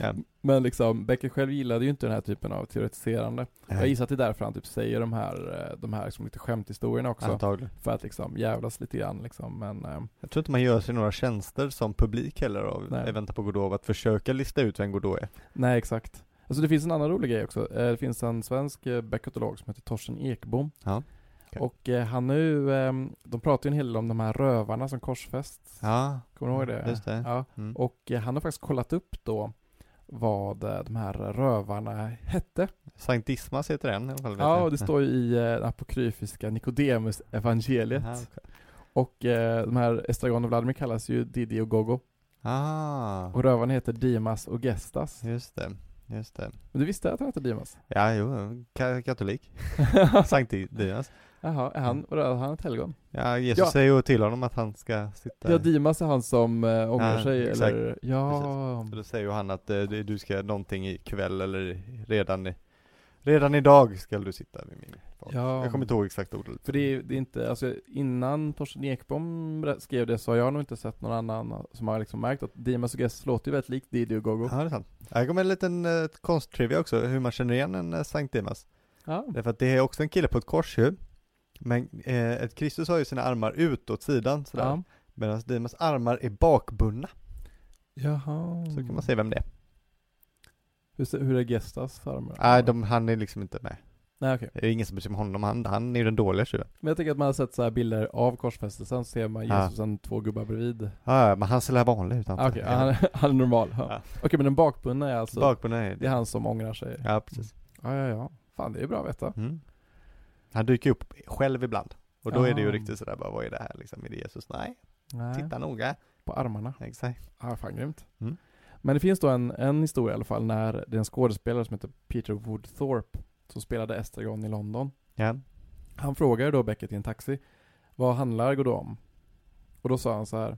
Yeah. Men liksom, Beckett själv gillade ju inte den här typen av teoretiserande. Mm. Jag gissar att det är därför han typ säger de här, de här liksom lite skämthistorierna också. Antagligen. För att liksom jävlas lite grann liksom. Men, eh. jag tror inte man gör sig några tjänster som publik heller av Vänta på Godot att försöka lista ut vem Godot är. Nej, exakt. Alltså det finns en annan rolig grej också. Det finns en svensk beckettolog som heter Torsten Ekbom. Ja. Och eh, han nu, eh, de pratar ju en hel del om de här rövarna som korsfäst. Ja. Kommer du ihåg det? Just det. Ja. Mm. Och eh, han har faktiskt kollat upp då vad eh, de här rövarna hette. Sankt Dismas heter den i alla fall. Ja, och det står ju i eh, apokryfiska Nikodemus-evangeliet. Aha, okay. Och eh, de här Estragon och Vladimir kallas ju Didi och Gogo. Ah. Och rövarna heter Dimas och Gestas. Just det. Just det. Men du visste att han heter Dimas? Ja, jo. Ka- katolik. Sankt Dimas. Jaha, är han, är han ett helgon? Ja, Jesus ja. Säger ju till honom att han ska sitta... Ja, Dimas är han som äh, ångrar ja, sig. Exakt. Eller... Ja. Så då säger ju han att äh, du ska någonting ikväll eller redan, i, redan idag ska du sitta vid min far. Ja. Jag kommer inte ihåg exakt ordet. För det är, det är inte, alltså, innan Torsten Ekbom skrev det så har jag nog inte sett någon annan som har liksom märkt att Dimas och Gess låter ju väldigt likt Didi och Gogo. Ja, det är sant. Jag kommer en liten äh, konsttrivia också, hur man känner igen en äh, Sankt Dimas. Ja. Därför att det är också en kille på ett korshuvud. Men eh, ett Kristus har ju sina armar utåt sidan sådär. Ja. Medan Dimas armar är bakbundna. Jaha. Så kan man se vem det är. Hur, hur är Gestas armar? Nej, de, han är liksom inte med. Nej, okej. Okay. Det är ingen som bestämmer honom. Han, han är ju den dåliga tjuven. Men jag tycker att man har sett så här bilder av korsfästelsen. Så ser man Jesus ja. Två gubbar bredvid. Ja, men han ser lär vanlig ut. Okej, okay, ja. han, han är normal. Ja. Ja. Okej, okay, men den bakbundna är alltså... Bakbundna är det. Det är han som ångrar sig. Ja, precis. Ja, ja, ja. Fan, det är bra att veta. Mm. Han dyker upp själv ibland. Och då ja. Är det ju riktigt sådär, bara, vad är det här liksom? Är det Jesus? Nej. Nej. Titta noga. På armarna. Exakt. Ja, fan grymt. Mm. Men det finns då en, en historia i alla fall när det är en skådespelare som heter Peter Woodthorpe som spelade Estragon i London. Ja. Han frågade då Beckett i en taxi, vad handlar Godot om? Och då sa han så här,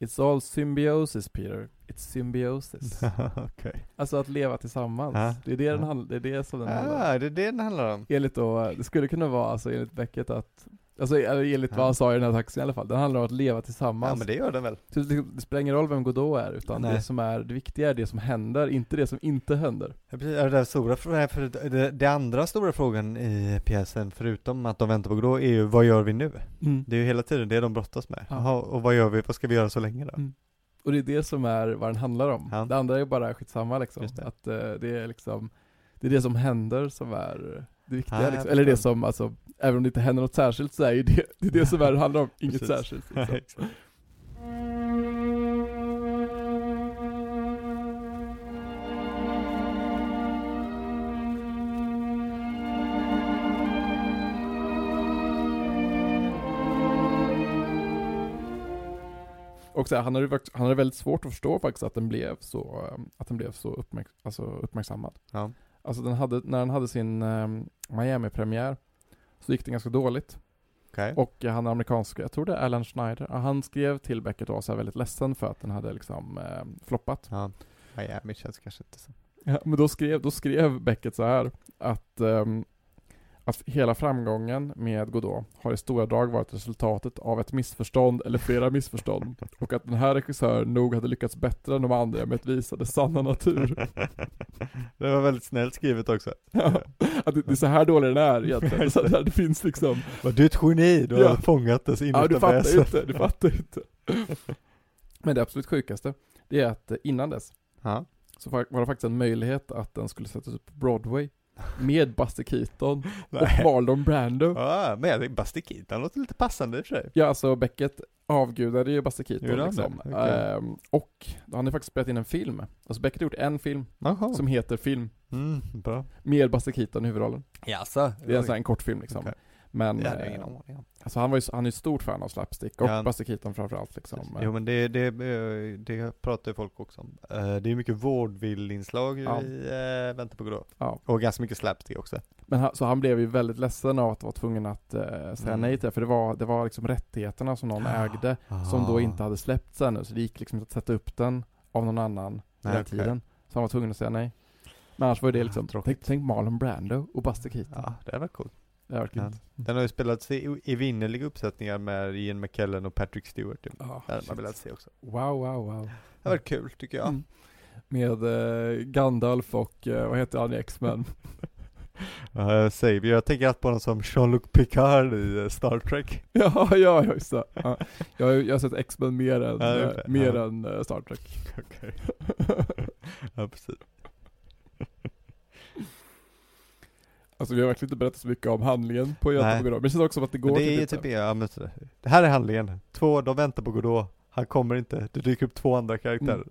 it's all symbiosis, Peter. It's symbiosis. Okay. Alltså att leva tillsammans. Ah, det är det, ah. den handl- det är det som den ah, handlar om. Det är det den handlar om. Enligt då, det skulle kunna vara alltså, enligt Beckett att... Alltså enligt ah. vad han sa i den här taxin i alla fall. Den handlar om att leva tillsammans. Ja, men det gör den väl. Så det, det spelar ingen roll vem Godot är. Utan nej. Det som är det viktiga är det som händer, inte det som inte händer. Ja, precis, det, där stora, för det, det andra stora frågan i pjäsen, förutom att de väntar på Godot, är ju vad gör vi nu? Mm. Det är ju hela tiden det de brottas med. Ah. Aha, och vad gör vi? Vad ska vi göra så länge då? Mm. Och det är det som är vad den handlar om. Ja. Det andra är bara skitsamma liksom. Det. Att uh, det är liksom det är det som händer som är det viktiga ja, liksom. Eller det som alltså även om det inte händer något särskilt så är ju det det, är det som är det handlar om inget särskilt liksom. Och så här, han hade han hade väldigt svårt att förstå faktiskt att den blev så att den blev så uppmärk, alltså uppmärksammad. Ja. Alltså den hade när han hade sin um, Miami premiär så gick det ganska dåligt. Okay. Och han är amerikansk, jag tror det är Alan Schneider. Han skrev till Beckett och så här väldigt ledsen för att den hade liksom um, floppat. Ja. Miami känns kanske inte så. Ja, men då skrev då skrev Beckett så här att um, att hela framgången med Godot har i stora drag varit resultatet av ett missförstånd eller flera missförstånd. Och att den här regissören nog hade lyckats bättre än de andra med att visa det sanna natur. Det var väldigt snällt skrivet också. Ja, att det, det är så här dålig den är egentligen. Så här, det finns liksom... Du är ett geni, du har ja. Fångat dess innersta ja, du fattar väsen. Inte, du fattar inte. Men det absolut sjukaste, det är att innan dess ha? Så var det faktiskt en möjlighet att den skulle sättas upp på Broadway. Med Buster Keaton och Marlon Brando. Ja, men Buster Keaton låter lite passande i sig. Ja, alltså Beckett avgudade ju Buster Keaton. Gjorde liksom. Okay. Ehm, och han har faktiskt spelat in en film. Alltså Beckett har gjort en film Aha. som heter Film. Mm, bra. Med Buster Keaton i huvudrollen. Jaså. Det är alltså en kort film liksom. Okay. Men ja, eh, någon, ja. Alltså han var ju han är ett stort fan av slapstick och ja. Buster Keaton framförallt liksom. Jo men det det det pratar ju folk också om. Det är mycket vårdvillinslag ja. I äh, Vänta på Godot. Ja. Och ganska mycket slapstick också. Men han, så han blev ju väldigt ledsen av att vara tvungen att äh, säga mm. nej till det, för det var det var liksom rättigheterna som någon ja. Ägde Aha. som då inte hade släppts ännu, så det gick liksom att sätta upp den av någon annan nej, hela tiden. Okay. Så han var tvungen att säga nej. Men annars var det liksom ja, tänk, tänk Marlon Brando och Buster Keaton. Ja, det var coolt. Ja, den har ju spelats i, i vinnerliga uppsättningar med Ian McKellen och Patrick Stewart. Typ. Oh, det man velat se också. Wow, wow, wow. Det var kul tycker jag. Mm. Med eh, Gandalf och eh, vad heter han i X-Men? uh, Savior. Jag tänker att på någon som Jean-Luc Picard i eh, Star Trek. ja, ja, just det. Uh, jag, jag har sett X-Men mer än, uh, okay. mer uh. än uh, Star Trek. Okej. Ja, precis. Alltså vi har verkligen inte berättat så mycket om handlingen på Vänta på Godot. Men det känns också att det går det till är typ, ja, men det här är handlingen. Två, de väntar på Godot. Han kommer inte. Det dyker upp två andra karaktärer. Mm.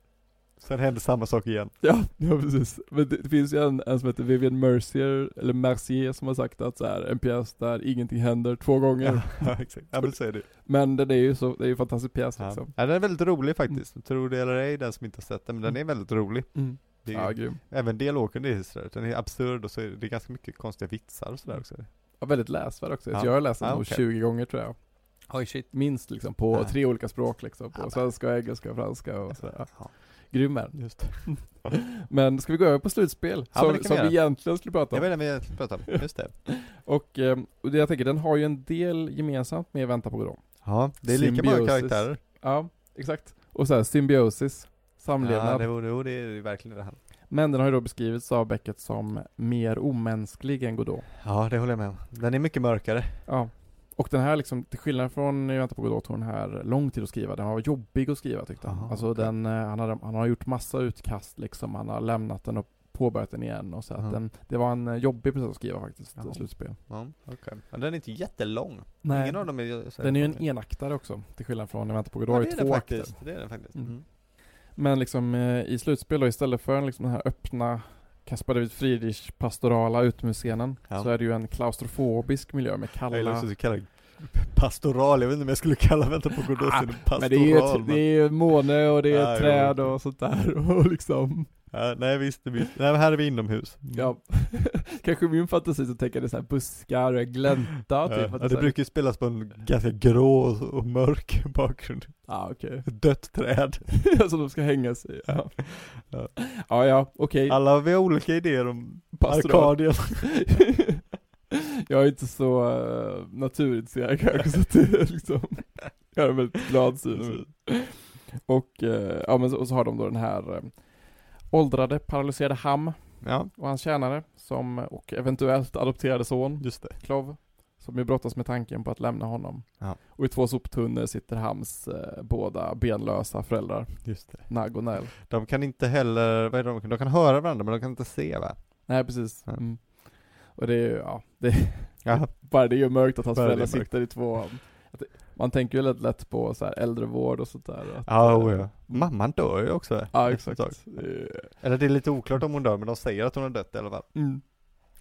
Sen händer samma sak igen. Ja, ja precis. Men det, det finns ju en, en som heter Vivian Mercier, eller Mercier som har sagt att så här, en pjäs där ingenting händer två gånger. Ja, exakt. Ja, men så är det. Men den är ju så, det är ju en fantastisk pjäs ja. Liksom. Ja, den är väldigt rolig faktiskt. Mm. Tror det eller ej, den som inte har sett den. Men den är väldigt rolig. Mm. Det är ju, ja, även dialogen är sådär. Den är absurd och så är det ganska mycket konstiga vitsar och sådär också. Ja, väldigt läsvärd också. Ja. Jag har läst den ah, okay. tjugo gånger tror jag. Oj, shit. Minst liksom på ah. tre olika språk liksom. På ah, svenska, engelska, franska och sådär. Ah. Grym är just. Men ska vi gå över på slutspel? Ja, som som vi egentligen skulle prata om. Jag vet inte vi egentligen prata om. Just det. och, och det jag tänker, den har ju en del gemensamt med Vänta på Godot. Ja, det är symbiosis. Lika många karaktärer. Ja, exakt. Och så här, symbiosis. Samlevnad. Ja, det, var, det är verkligen det här. Men den har ju då beskrivits av Beckett som mer omänsklig än Godot. Ja, det håller jag med om. Den är mycket mörkare. Ja, och den här liksom, till skillnad från Vänta på Godot tog den här lång tid att skriva. Den var jobbig att skriva tyckte han. Alltså okay. den, han, hade, han har gjort massa utkast liksom. Han har lämnat den och påbörjat den igen. Och så att mm. den, det var en jobbig process att skriva faktiskt. Aha. Slutspel. Ja, okay. Men den är inte jättelång. Nej, ingen av dem är, den är ju en enaktare också. Till skillnad från Vänta på Godot ja, det är två akter. Det är den faktiskt. Mm. Mm. Men liksom eh, i slutspel och istället för liksom den här öppna Caspar David Friedrich pastorala utomhusscenen ja. Så är det ju en klaustrofobisk miljö med kalla... Jag vill kalla pastoral, jag vet inte om jag skulle kalla Vänta på Godot ah, pastoral. Men det är ju ett, men... det är måne och det är ah, träd och sånt där och liksom... Ja, nej visst, det visst. Nej, här är vi inomhus. Ja. Kanske min fantasi så tänker det så här buskar och glänta. Typ, ja, det det brukar ju spelas på en ganska grå och mörk bakgrund. Ah, okay. Dött träd. Som de ska hänga sig i. Ja, ja, ja, ja okej. Okay. Alla vi har olika idéer om Arkadien. Jag är inte så uh, naturintresserad kanske så att det liksom... Jag är en väldigt glad syn. Och, uh, ja, men så, och så har de då den här... Uh, åldrade, paralyserade Ham ja. Och hans tjänare som, och eventuellt adopterade son just det. Klov, som ju brottas med tanken på att lämna honom ja. Och i två soptunnor sitter Hams eh, båda benlösa föräldrar just det. Nag och Nell. De kan inte heller, vad är det, de kan höra varandra men de kan inte se va? Nej precis ja. Mm. Och det är ju ja, det är, ja. Bara det är ju mörkt att hans föräldrar sitter i två. Man tänker ju lätt, lätt på så här äldrevård och sånt där. Ja, oh, ja. Mamman dör ju också. Ja, exakt. Eller det är lite oklart om hon dör, men de säger att hon har dött i alla fall. Mm.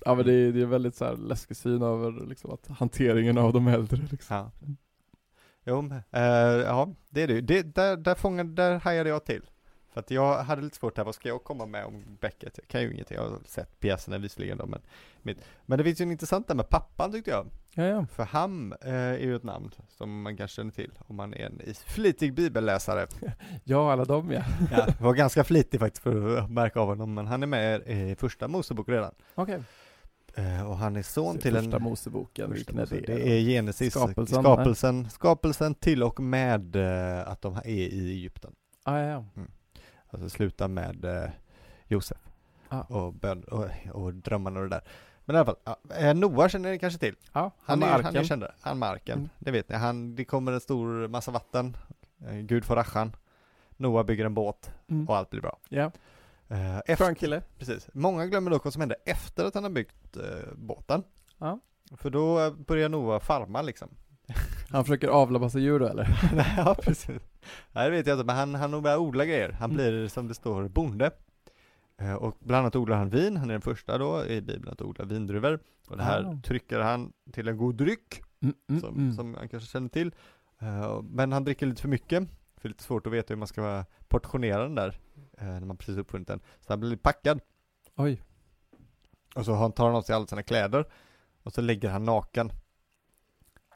Ja, men det är, det är väldigt så här läskig syn över liksom, att hanteringen av de äldre. Liksom. Ja. Jo, men, äh, ja, det är det ju. Det, där, där, fångade, där hajade jag till. För att jag hade lite svårt här, vad ska jag komma med om Beckett? Jag kan ju ingenting, jag har sett pjäserna visserligen. Då, men, men det finns ju en intressant där med pappan tyckte jag. Jaja. För Ham eh, är ju ett namn som man kanske känner till om man är en flitig bibelläsare. Ja, alla dem ja. Ja, var ganska flitig faktiskt för att märka av honom, men han är med i första Mosebok redan. Okej. Okay. Eh, och han är son till första en... Moseboken, första Moseboken, det är Genesis, skapelsen, skapelsen, skapelsen till och med eh, att de är i Egypten. Ah, ja, ja. Mm. Alltså sluta med eh, Josef ah. och, bön, och, och drömmarna och det där. Men i alla fall, ja, Noah känner ni kanske till. Ja, han är han känner han marken. Mm. Det vet ni. Han, det kommer en stor massa vatten. Gud får rachan. Noah bygger en båt mm. och allt blir bra. Ja. Eh, efter, precis. Många glömmer dock vad som hände efter att han har byggt eh, båten. Ja. För då börjar Noah farma liksom. Han försöker avla massa djur eller? Ja, precis. Nej, det vet jag inte. Men han, han nog börjar odla grejer. Han blir mm. som det står bonde. Och bland annat odlar han vin. Han är den första då i Bibeln att odla vindruvor. Och det här wow. trycker han till en god dryck. Mm, mm, som, mm. som han kanske känner till. Uh, men han dricker lite för mycket. För det är lite svårt att veta hur man ska portionera den där. Uh, när man precis uppfunnit den. Så han blir lite packad. Oj. Och så tar han av sig alla sina kläder. Och så lägger han naken.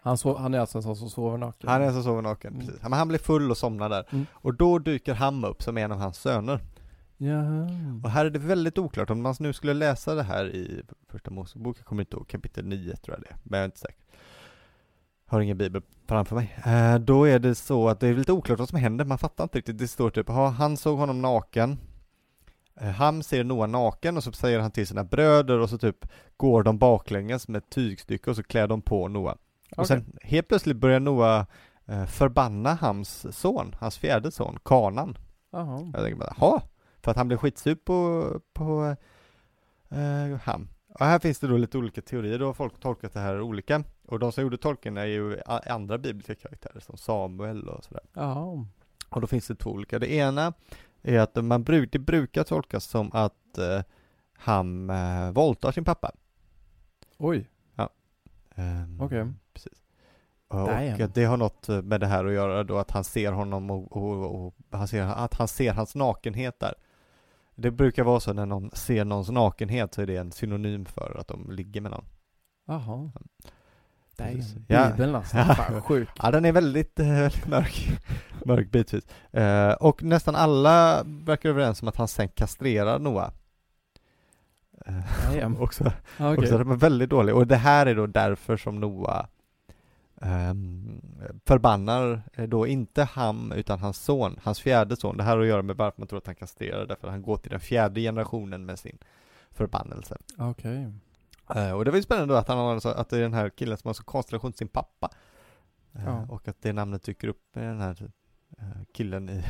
Han, so- han är alltså en sån som sover naken. Han är en sån som sover naken, mm. precis. Han, han blir full och somnar där. Mm. Och då dyker Ham upp som en av hans söner. Jaha. Och här är det väldigt oklart om man nu skulle läsa det här i första Mosebok. Jag kommer inte ihåg, kapitel nio tror jag det är, men jag är inte säker. Har ingen bibel framför mig. Eh, då är det så att det är lite oklart vad som händer. Man fattar inte riktigt. Det står typ, han såg honom naken. Eh, han ser Noah naken och så säger han till sina bröder och så typ går de baklänges med ett tygstycke och så klär de på Noah. Okay. Och sen helt plötsligt börjar Noah eh, förbanna hans son, hans fjärde son, Kanan. Uh-huh. Jag tänker bara, jaha. För att han blev skitsur på, på eh, han. Och här finns det då lite olika teorier. Då har folk tolkat det här olika. Och de som gjorde tolken är ju andra bibliska karaktärer som Samuel och sådär. Oh. Och då finns det två olika. Det ena är att man bruk, det brukar tolkas som att eh, han eh, våldtar sin pappa. Oj. Ja. Um, Okej. Okay. Precis. Och Damn. Det har något med det här att göra då, att han ser honom och, och, och han ser, att han ser hans nakenhet där. Det brukar vara så när någon ser någons nakenhet så är det en synonym för att de ligger med någon. Jaha. Nej, ja. Bibeln alltså. Ja. Fan, sjuk. Ja, den är väldigt, eh, väldigt mörk. Mörk bitvis. Eh, och nästan alla verkar överens om att han sen kastrerar Noah. Eh, också. Ah, okay. Också den är väldigt dålig. Och det här är då därför som Noah eh, förbannar då inte han utan hans son, hans fjärde son. Det här har att göra med varför man tror att han kastrerar, därför att han går till den fjärde generationen med sin förbannelse. Okej. Okay. Uh, och det var ju spännande att han har, att det är den här killen som har så konstellation till sin pappa. Uh, ja. Och att det namnet dyker upp med den här uh, killen i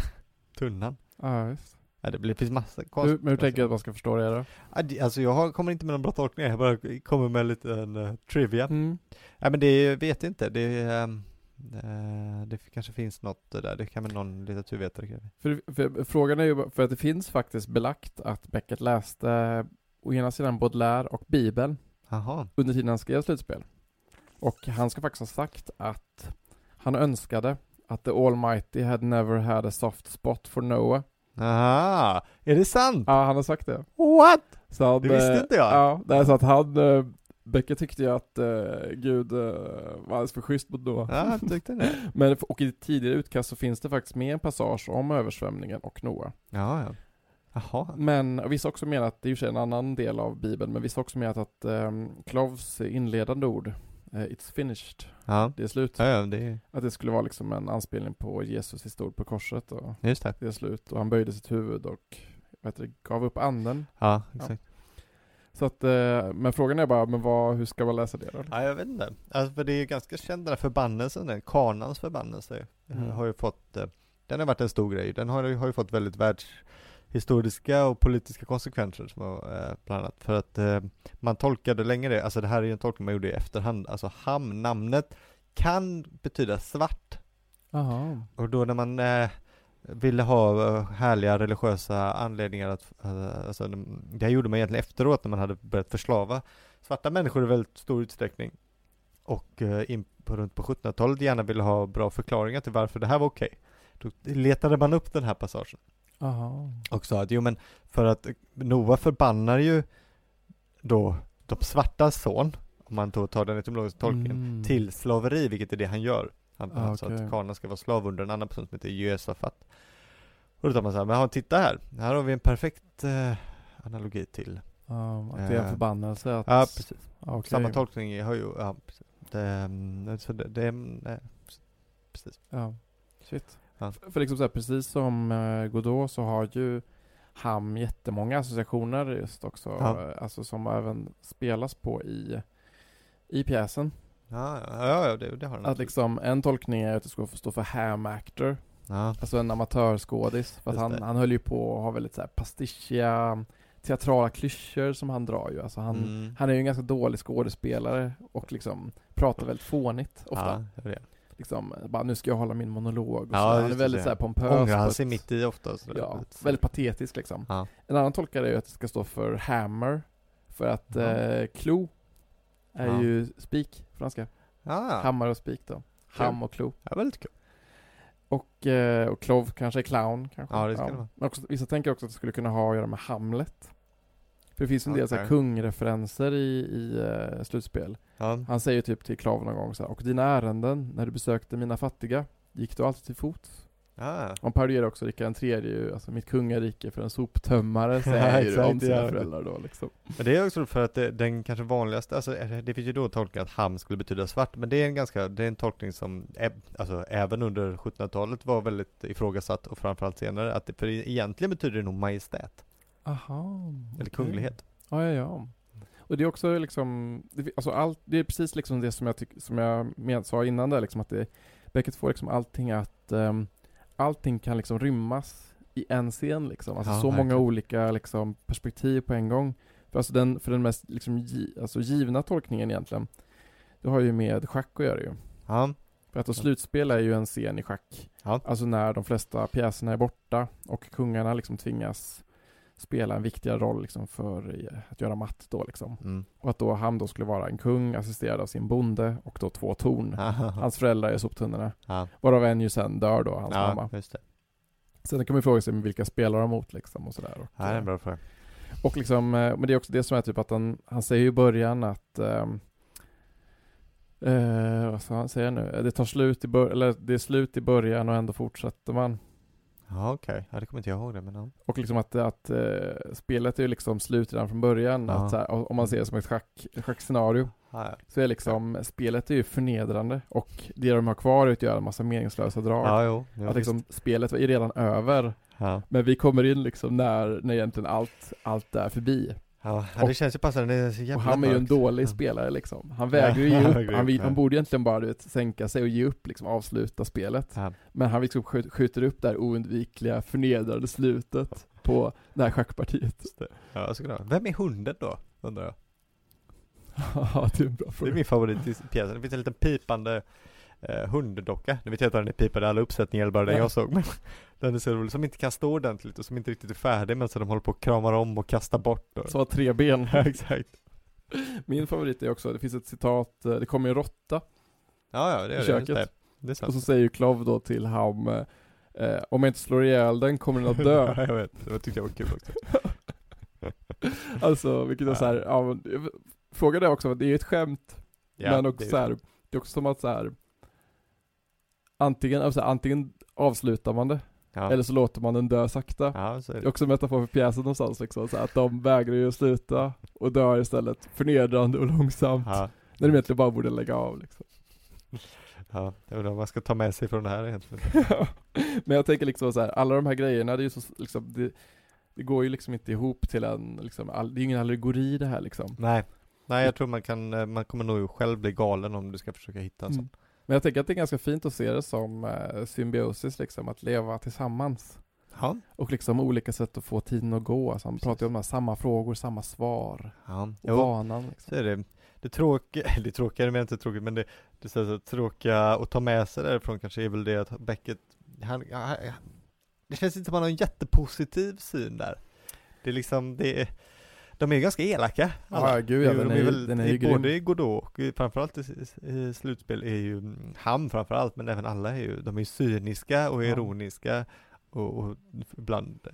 tunnan. Ja, visst. Ja, det, blir, det finns massa konstellation. Men hur tänker du att man ska förstå det då? Uh, det, alltså jag har, kommer inte med någon bra tolkning. Jag bara kommer med en liten uh, trivia. Mm. Ja, men det vet jag inte. Det, uh, uh, det kanske finns något där. Det kan väl någon litteraturvetare kräva. För, för, frågan är ju, för att det finns faktiskt belagt att Beckett läste å ena sidan Baudelaire och Bibeln. Aha. Under tiden han skrev Slutspel. Och han ska faktiskt ha sagt att han önskade att the Almighty had never had a soft spot for Noah. Aha, är det sant? Ja, han har sagt det. What? Så att, det visste inte jag. Ja, det är så att han, Beckett tyckte ju att uh, Gud uh, var alldeles för schysst mot Noah. Ja, han tyckte det. Men, och i tidigare utkast så finns det faktiskt med en passage om översvämningen och Noah. Ja, ja. Aha. Men vissa också menar att det är ju en annan del av Bibeln, men vissa också menar att um, Klovs inledande ord uh, it's finished, ja. Det är slut, ja, ja, det är... att det skulle vara liksom en anspelning på Jesus historia på korset och just det. Det är slut och han böjde sitt huvud och vet du, gav upp anden. Ja, exakt. Ja. Så att, uh, men frågan är bara, men vad, hur ska man läsa det då? Ja, jag vet inte, alltså, för det är ju ganska känd den här förbannelsen, den Kanans förbannelse. Mm. Har ju fått, uh, den har varit en stor grej, den har, har ju fått väldigt världs historiska och politiska konsekvenser som har eh, planerat. För att eh, man tolkade längre, alltså det här är ju en tolkning man gjorde i efterhand, alltså ham, namnet kan betyda svart. Aha. Och då när man eh, ville ha härliga religiösa anledningar att, eh, alltså, det här gjorde man egentligen efteråt när man hade börjat förslava svarta människor i väldigt stor utsträckning och eh, in på, runt på sjuttonhundratalet gärna ville ha bra förklaringar till varför det här var okej. Då letade man upp den här passagen. Aha. Och sa att jo, men för att Noah förbannar ju då de svarta son, om man tar den etymologiska tolkningen, mm. till slaveri, vilket är det han gör. Han ah, sa okay. att Kana ska vara slav under en annan person som heter Jösafat. Och då tar man så här, men titta här, här har vi en perfekt eh, analogi till. Um, att det är en förbannelse. Att... Ja, precis. Okay. Samma tolkning har ju, ja, precis. Det, så det, det, nej, precis. Ja, shit. För liksom så här, precis som uh, Godot så har ju ham jättemånga associationer just också, ja. Alltså som även spelas på i, i pjäsen. Ja, ja, ja, det, det har den. Att liksom en tolkning är att det ska stå för ham actor, ja. Alltså en amatörskådis. För att han, han höll ju på att ha väldigt så här pastischiga teatrala klyschor som han drar ju. Alltså han, mm. han är ju en ganska dålig skådespelare och liksom pratar väldigt fånigt ofta. Ja, det är det. Liksom, bara, nu ska jag hålla min monolog. Och ja, så. Han är väldigt så här, pompös. Ångrar han sig mitt i ofta. Så ja, väldigt patetisk liksom. Ja. En annan tolkare är ju att det ska stå för hammer. För att ja. eh, klo är ja. ju spik franska. Ja. Hammar och spik då. Ham och klo. Ja, väldigt kul. Och, eh, och klov kanske är clown. Kanske. Ja, det ska ja. det vara. Men också, vissa tänker också att det skulle kunna ha att göra med Hamlet. För det finns en del okay. så här kungreferenser i, i uh, slutspel. Ja. Han säger typ till klaven någon gång så här, och dina ärenden när du besökte mina fattiga gick du alltid till fot. Ah. Om parodierar också Rickard den tredje ju, alltså mitt kungarike för en soptömmare säger ju om sina föräldrar då liksom. Men det är också för att det, den kanske vanligaste, alltså det finns ju då tolkning att hamn skulle betyda svart, men det är en ganska, det är en tolkning som alltså även under sjuttonhundratalet var väldigt ifrågasatt och framförallt senare, att det, för egentligen betyder det nog majestät. Aha. Eller okay. Kunglighet. Ja, ja, ja. Och det är också liksom, det, alltså allt, det är precis liksom det som jag, tyck, som jag med, sa innan där liksom, att det, Beckett får liksom allting att um, allting kan liksom rymmas i en scen liksom. Alltså ja, så verkligen. Många olika liksom, perspektiv på en gång. För, alltså den, för den mest liksom, gi, alltså, givna tolkningen egentligen, det har ju med schack att göra ju. Ja. För att då slutspel är ju en scen i schack. Ja. Alltså när de flesta pjäserna är borta och kungarna liksom tvingas spela en viktigare roll liksom, för att göra matt då liksom. Mm. Och att då han då skulle vara en kung assisterad av sin bonde och då två torn. Hans föräldrar är soptunnorna. Ja. Varav en ju sen dör då, hans ja, mamma. Just det. Sen kan man ju fråga sig vilka spelar de mot liksom och sådär. Och, ja, det är en bra fråga. Och liksom, men det är också det som är typ att han, han säger ju i början att ähm, äh, vad ska han säga nu? Det tar slut i bör- eller det är slut i början och ändå fortsätter man. Ja, okej. Okay. Ja, det kommer inte jag ihåg det. Men ja. Och liksom att, att uh, spelet är ju liksom slut redan från början. Ja. Att så här, om man ser det som ett schack, schackscenario ja, ja. Så är liksom, spelet är ju förnedrande och det de har kvar är att göra en massa meningslösa drag. Ja, jo, jo, att liksom, spelet är redan över. Ja. Men vi kommer in liksom när, när egentligen allt, allt är förbi. Ja, det och, känns ju passande. Det är så jävla och han är ju en dålig ja. Spelare liksom. Han väger ju ge upp. Han, han, han borde egentligen bara du vet, sänka sig och ge upp liksom, avsluta spelet. Ja. Men han liksom skjuter upp det här oundvikliga förnedrande slutet på det här schackpartiet. Ja, så klart. Vem är hunden då? Undrar jag. Ja, det är en bra fråga. Det är min favoritpjäs. Det finns en liten pipande eh, hunddocka. Nu vet jag inte om den pipade alla uppsättningar bara den ja. Jag såg. Men den är så rolig, som inte kan stå ordentligt och som inte riktigt är färdig, men så de håller på och kramar om och kastar bort. Och... så tre ben. Ja, exakt. Min favorit är också, det finns ett citat, det kommer en råtta. Ja, ja, det är köket. Det. Det är sant. Och så säger ju Klov då till Ham, eh, om jag inte slår ihjäl den kommer den att dö. Ja, jag vet, det tyckte jag var kul också. Alltså, vilket är ja. Så här, ja, frågan är också, det är ju ett skämt, ja, men också det är, så här, det är också som att så här, antingen, alltså, antingen avslutar man det, ja. Eller så låter man den dö sakta. Ja, så är det. Det är också en metafor för pjäsen någonstans. Liksom, så att de vägrar ju att sluta och dör istället förnedrande och långsamt. Ja. När de egentligen bara borde lägga av. Liksom. Ja, jag undrar vad man ska ta med sig från det här egentligen. Men jag tänker liksom så här, alla de här grejerna, det, är ju så, liksom, det, det går ju liksom inte ihop till en... Liksom, all, det är ju ingen allegori det här. Liksom. Nej. Nej, jag tror man, kan, man kommer nog själv bli galen om du ska försöka hitta en sån. Mm. Men jag tänker att det är ganska fint att se det som eh, symbiosis, liksom, att leva tillsammans. Ja. Och liksom olika sätt att få tiden att gå. Alltså, han precis. Pratar ju om de här, samma frågor, samma svar. Ja. Och jo. Vanan. Liksom. Så är det. Det tråkiga, det tråkiga, men inte tråkigt, men det, det så här, tråkiga att ta med sig därifrån kanske är väl det att Beckett, han, han, han, det känns inte som han har en jättepositiv syn där. Det är liksom, det är, de är ju ganska elaka. Alla. Ja, gud, ja, de är, är väl, den är ju grym. Både i Godot och framförallt i, i slutspel är ju han framförallt, men även alla är ju, de är ju cyniska och ja. Ironiska och, och ibland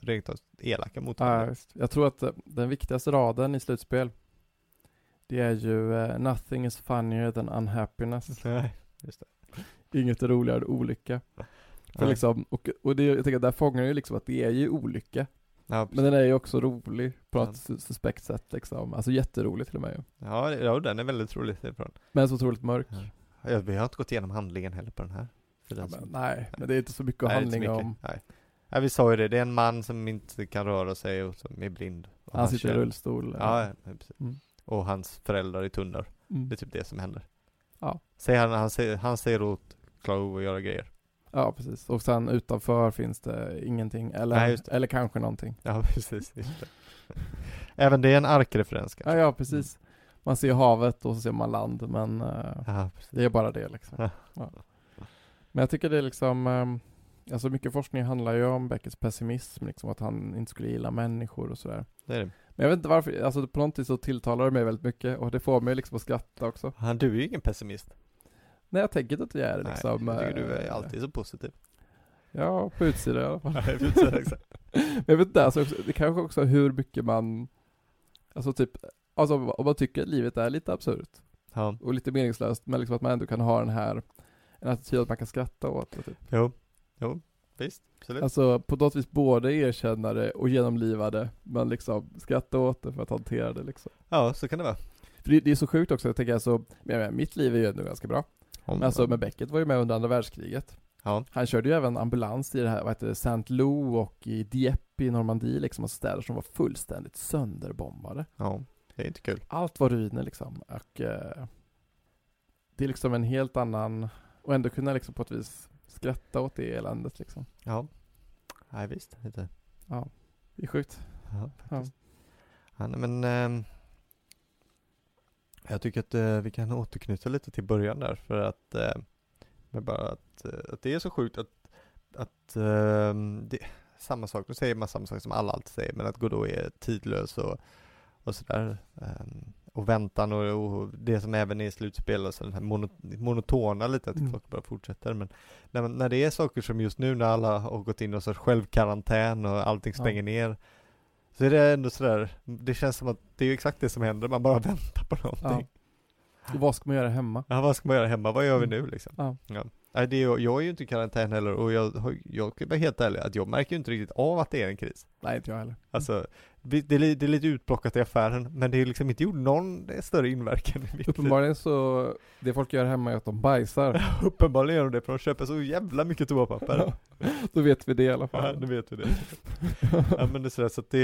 rent av elaka mot ja, just. Jag tror att den viktigaste raden i slutspel, det är ju uh, nothing is funnier than unhappiness. Nej, just det. Inget är roligare än olycka. För liksom, och och det, jag tänker där fångar ju liksom att det är ju olycka. Ja, men den är ju också rolig på ja. Ett suspekt sätt liksom. Alltså jätterolig till och med. Ja, det, ja den är väldigt rolig. Men så otroligt mörk. Ja. Jag, vi har inte gått igenom handlingen heller på den här. För den ja, men, som, nej, nej, men det är inte så mycket nej, handling inte så mycket. Om. Nej. Ja, vi sa ju det. Det är en man som inte kan röra sig och som är blind. Och han, han sitter i rullstol. Ja, ja precis. Mm. Och hans föräldrar i tunnor. Mm. Det är typ det som händer. Ja. Säger han, han, säger, han säger åt Chloe att göra grejer. Ja, precis. Och sen utanför finns det ingenting. Eller, nej, just det. Eller kanske någonting. Ja, precis. Just det. Även det är en arkreferens kanske. Ja, ja, precis. Man ser havet och så ser man land. Men ja, det är bara det liksom. Ja. Ja. Men jag tycker det är liksom... Alltså mycket forskning handlar ju om Beckets pessimism. Liksom att han inte skulle gilla människor och sådär. Det är det. Men jag vet inte varför, alltså på något sätt så tilltalar det mig väldigt mycket. Och det får mig liksom att skratta också. Han, du är ju ingen pessimist. Nej, jag tänker inte att jag är liksom... Nej, jag tycker du är alltid så positiv. Ja, på utsidan i alla fall. Nej, på utsidan, exakt. Men jag vet inte, alltså, det kanske också hur mycket man... Alltså typ, alltså, om man tycker att livet är lite absurt. Ja. Och lite meningslöst, men liksom att man ändå kan ha den här... En attityd att man kan skratta åt. Typ. Jo. Jo, visst. Absolut. Alltså på något vis både erkännare och genomlivade, men liksom skratta åt det för att hantera det liksom. Ja, så kan det vara. För det, det är så sjukt också, jag tänker alltså, jag menar, mitt liv är ju ändå ganska bra. Ja, men alltså, men Beckett var ju med under andra världskriget. Ja. Han körde ju även ambulans i det här, vad heter det, Saint-Lô och i Dieppe i Normandie liksom, alltså städer som var fullständigt sönderbombade. Ja, det är inte kul. Allt var ruiner liksom, och eh, det är liksom en helt annan, och ändå kunna liksom på ett vis skratta åt det eländet liksom. Ja, nej visst inte. Ja, det är sjukt. Ja, faktiskt. Ja. Ja, men eh, jag tycker att eh, vi kan återknyta lite till början där, för att eh, men bara att, att det är så sjukt att, att eh, det, samma sak, nu säger man samma sak som alla alltid säger, men att Godot är tidlös och, och sådär. Eh, och väntan och, och det som även är i slutspel och så den här monot- monotona lite att klockan bara fortsätter, men när, när det är saker som just nu när alla har gått in och så självkarantän och allting stänger ja. ner, så är det ändå sådär, det känns som att det är ju exakt det som händer, man bara väntar på någonting. Ja. Vad ska man göra hemma? Ja, vad ska man göra hemma? Vad gör vi nu liksom? Ja. Ja. Nej, det är, jag är ju inte i karantän heller, och jag, jag kan vara helt ärlig att jag märker ju inte riktigt av att det är en kris. Nej, inte jag heller. Alltså, det är, det är lite utplockat i affären, men det är liksom inte gjort någon större inverkan. Uppenbarligen så, det folk gör hemma är att de bajsar. Uppenbarligen gör de det, för de köper så jävla mycket toapapper. Då vet vi det i alla fall. Ja, då vet vi det. Ja, men det är sådär, så att det,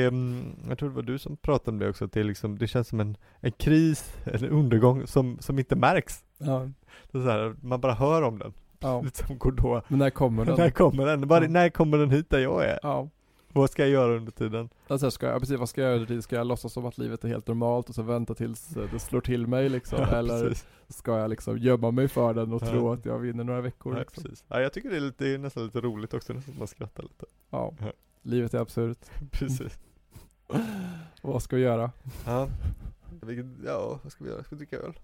jag tror det var du som pratade om det också, att det, liksom, det känns som en, en kris, en undergång som, som inte märks. Ja. Så sådär, man bara hör om den. Ja. Liksom Godot. Men när kommer den? När kommer den? Bara, ja. När kommer den hit där jag är? Ja. Vad ska jag göra under tiden? Alltså, ska jag, precis, vad ska jag göra under tiden? Ska jag låtsas som att livet är helt normalt och så vänta tills det slår till mig liksom? Ja, eller precis. Ska jag liksom gömma mig för den och ja. tro att jag vinner några veckor? Ja, liksom? Precis. Ja, jag tycker det är, lite, det är nästan lite roligt också, nästan att man skrattar lite. Ja, ja. Livet är absurt. Precis. Vad ska vi göra? Ja, ja vad ska vi göra? Ska vi dricka öl?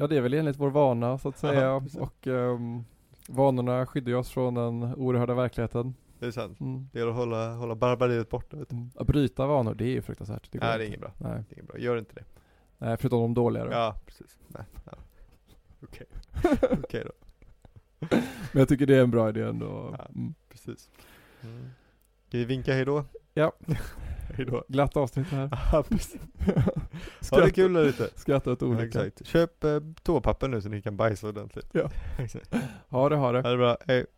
Ja, det är väl enligt vår vana så att säga. Aha, och um, vanorna skyddar oss från den oerhörda verkligheten. Det är sant. Mm. Det är att hålla, hålla barbariet borta. Vet du. Att bryta vanor, det är ju fruktansvärt. Det Nej, det är inget bra. Nej. Det är inget bra. Gör inte det. Nej, förutom de dåliga då. Ja, precis. Nej. Ja. Okej. Okay. Okej då. Men jag tycker det är en bra idé ändå. Ja, mm. precis. Mm. Ska vi vinka hej då? Ja. Hejdå. Glatt avsnitt här. Ja, precis. Ha det kul där ute. Skratta åt olika. Ja, köp eh, toapapper nu så ni kan bajsa ordentligt. Ja. Ha det, ha det. Ha det bra. Hej.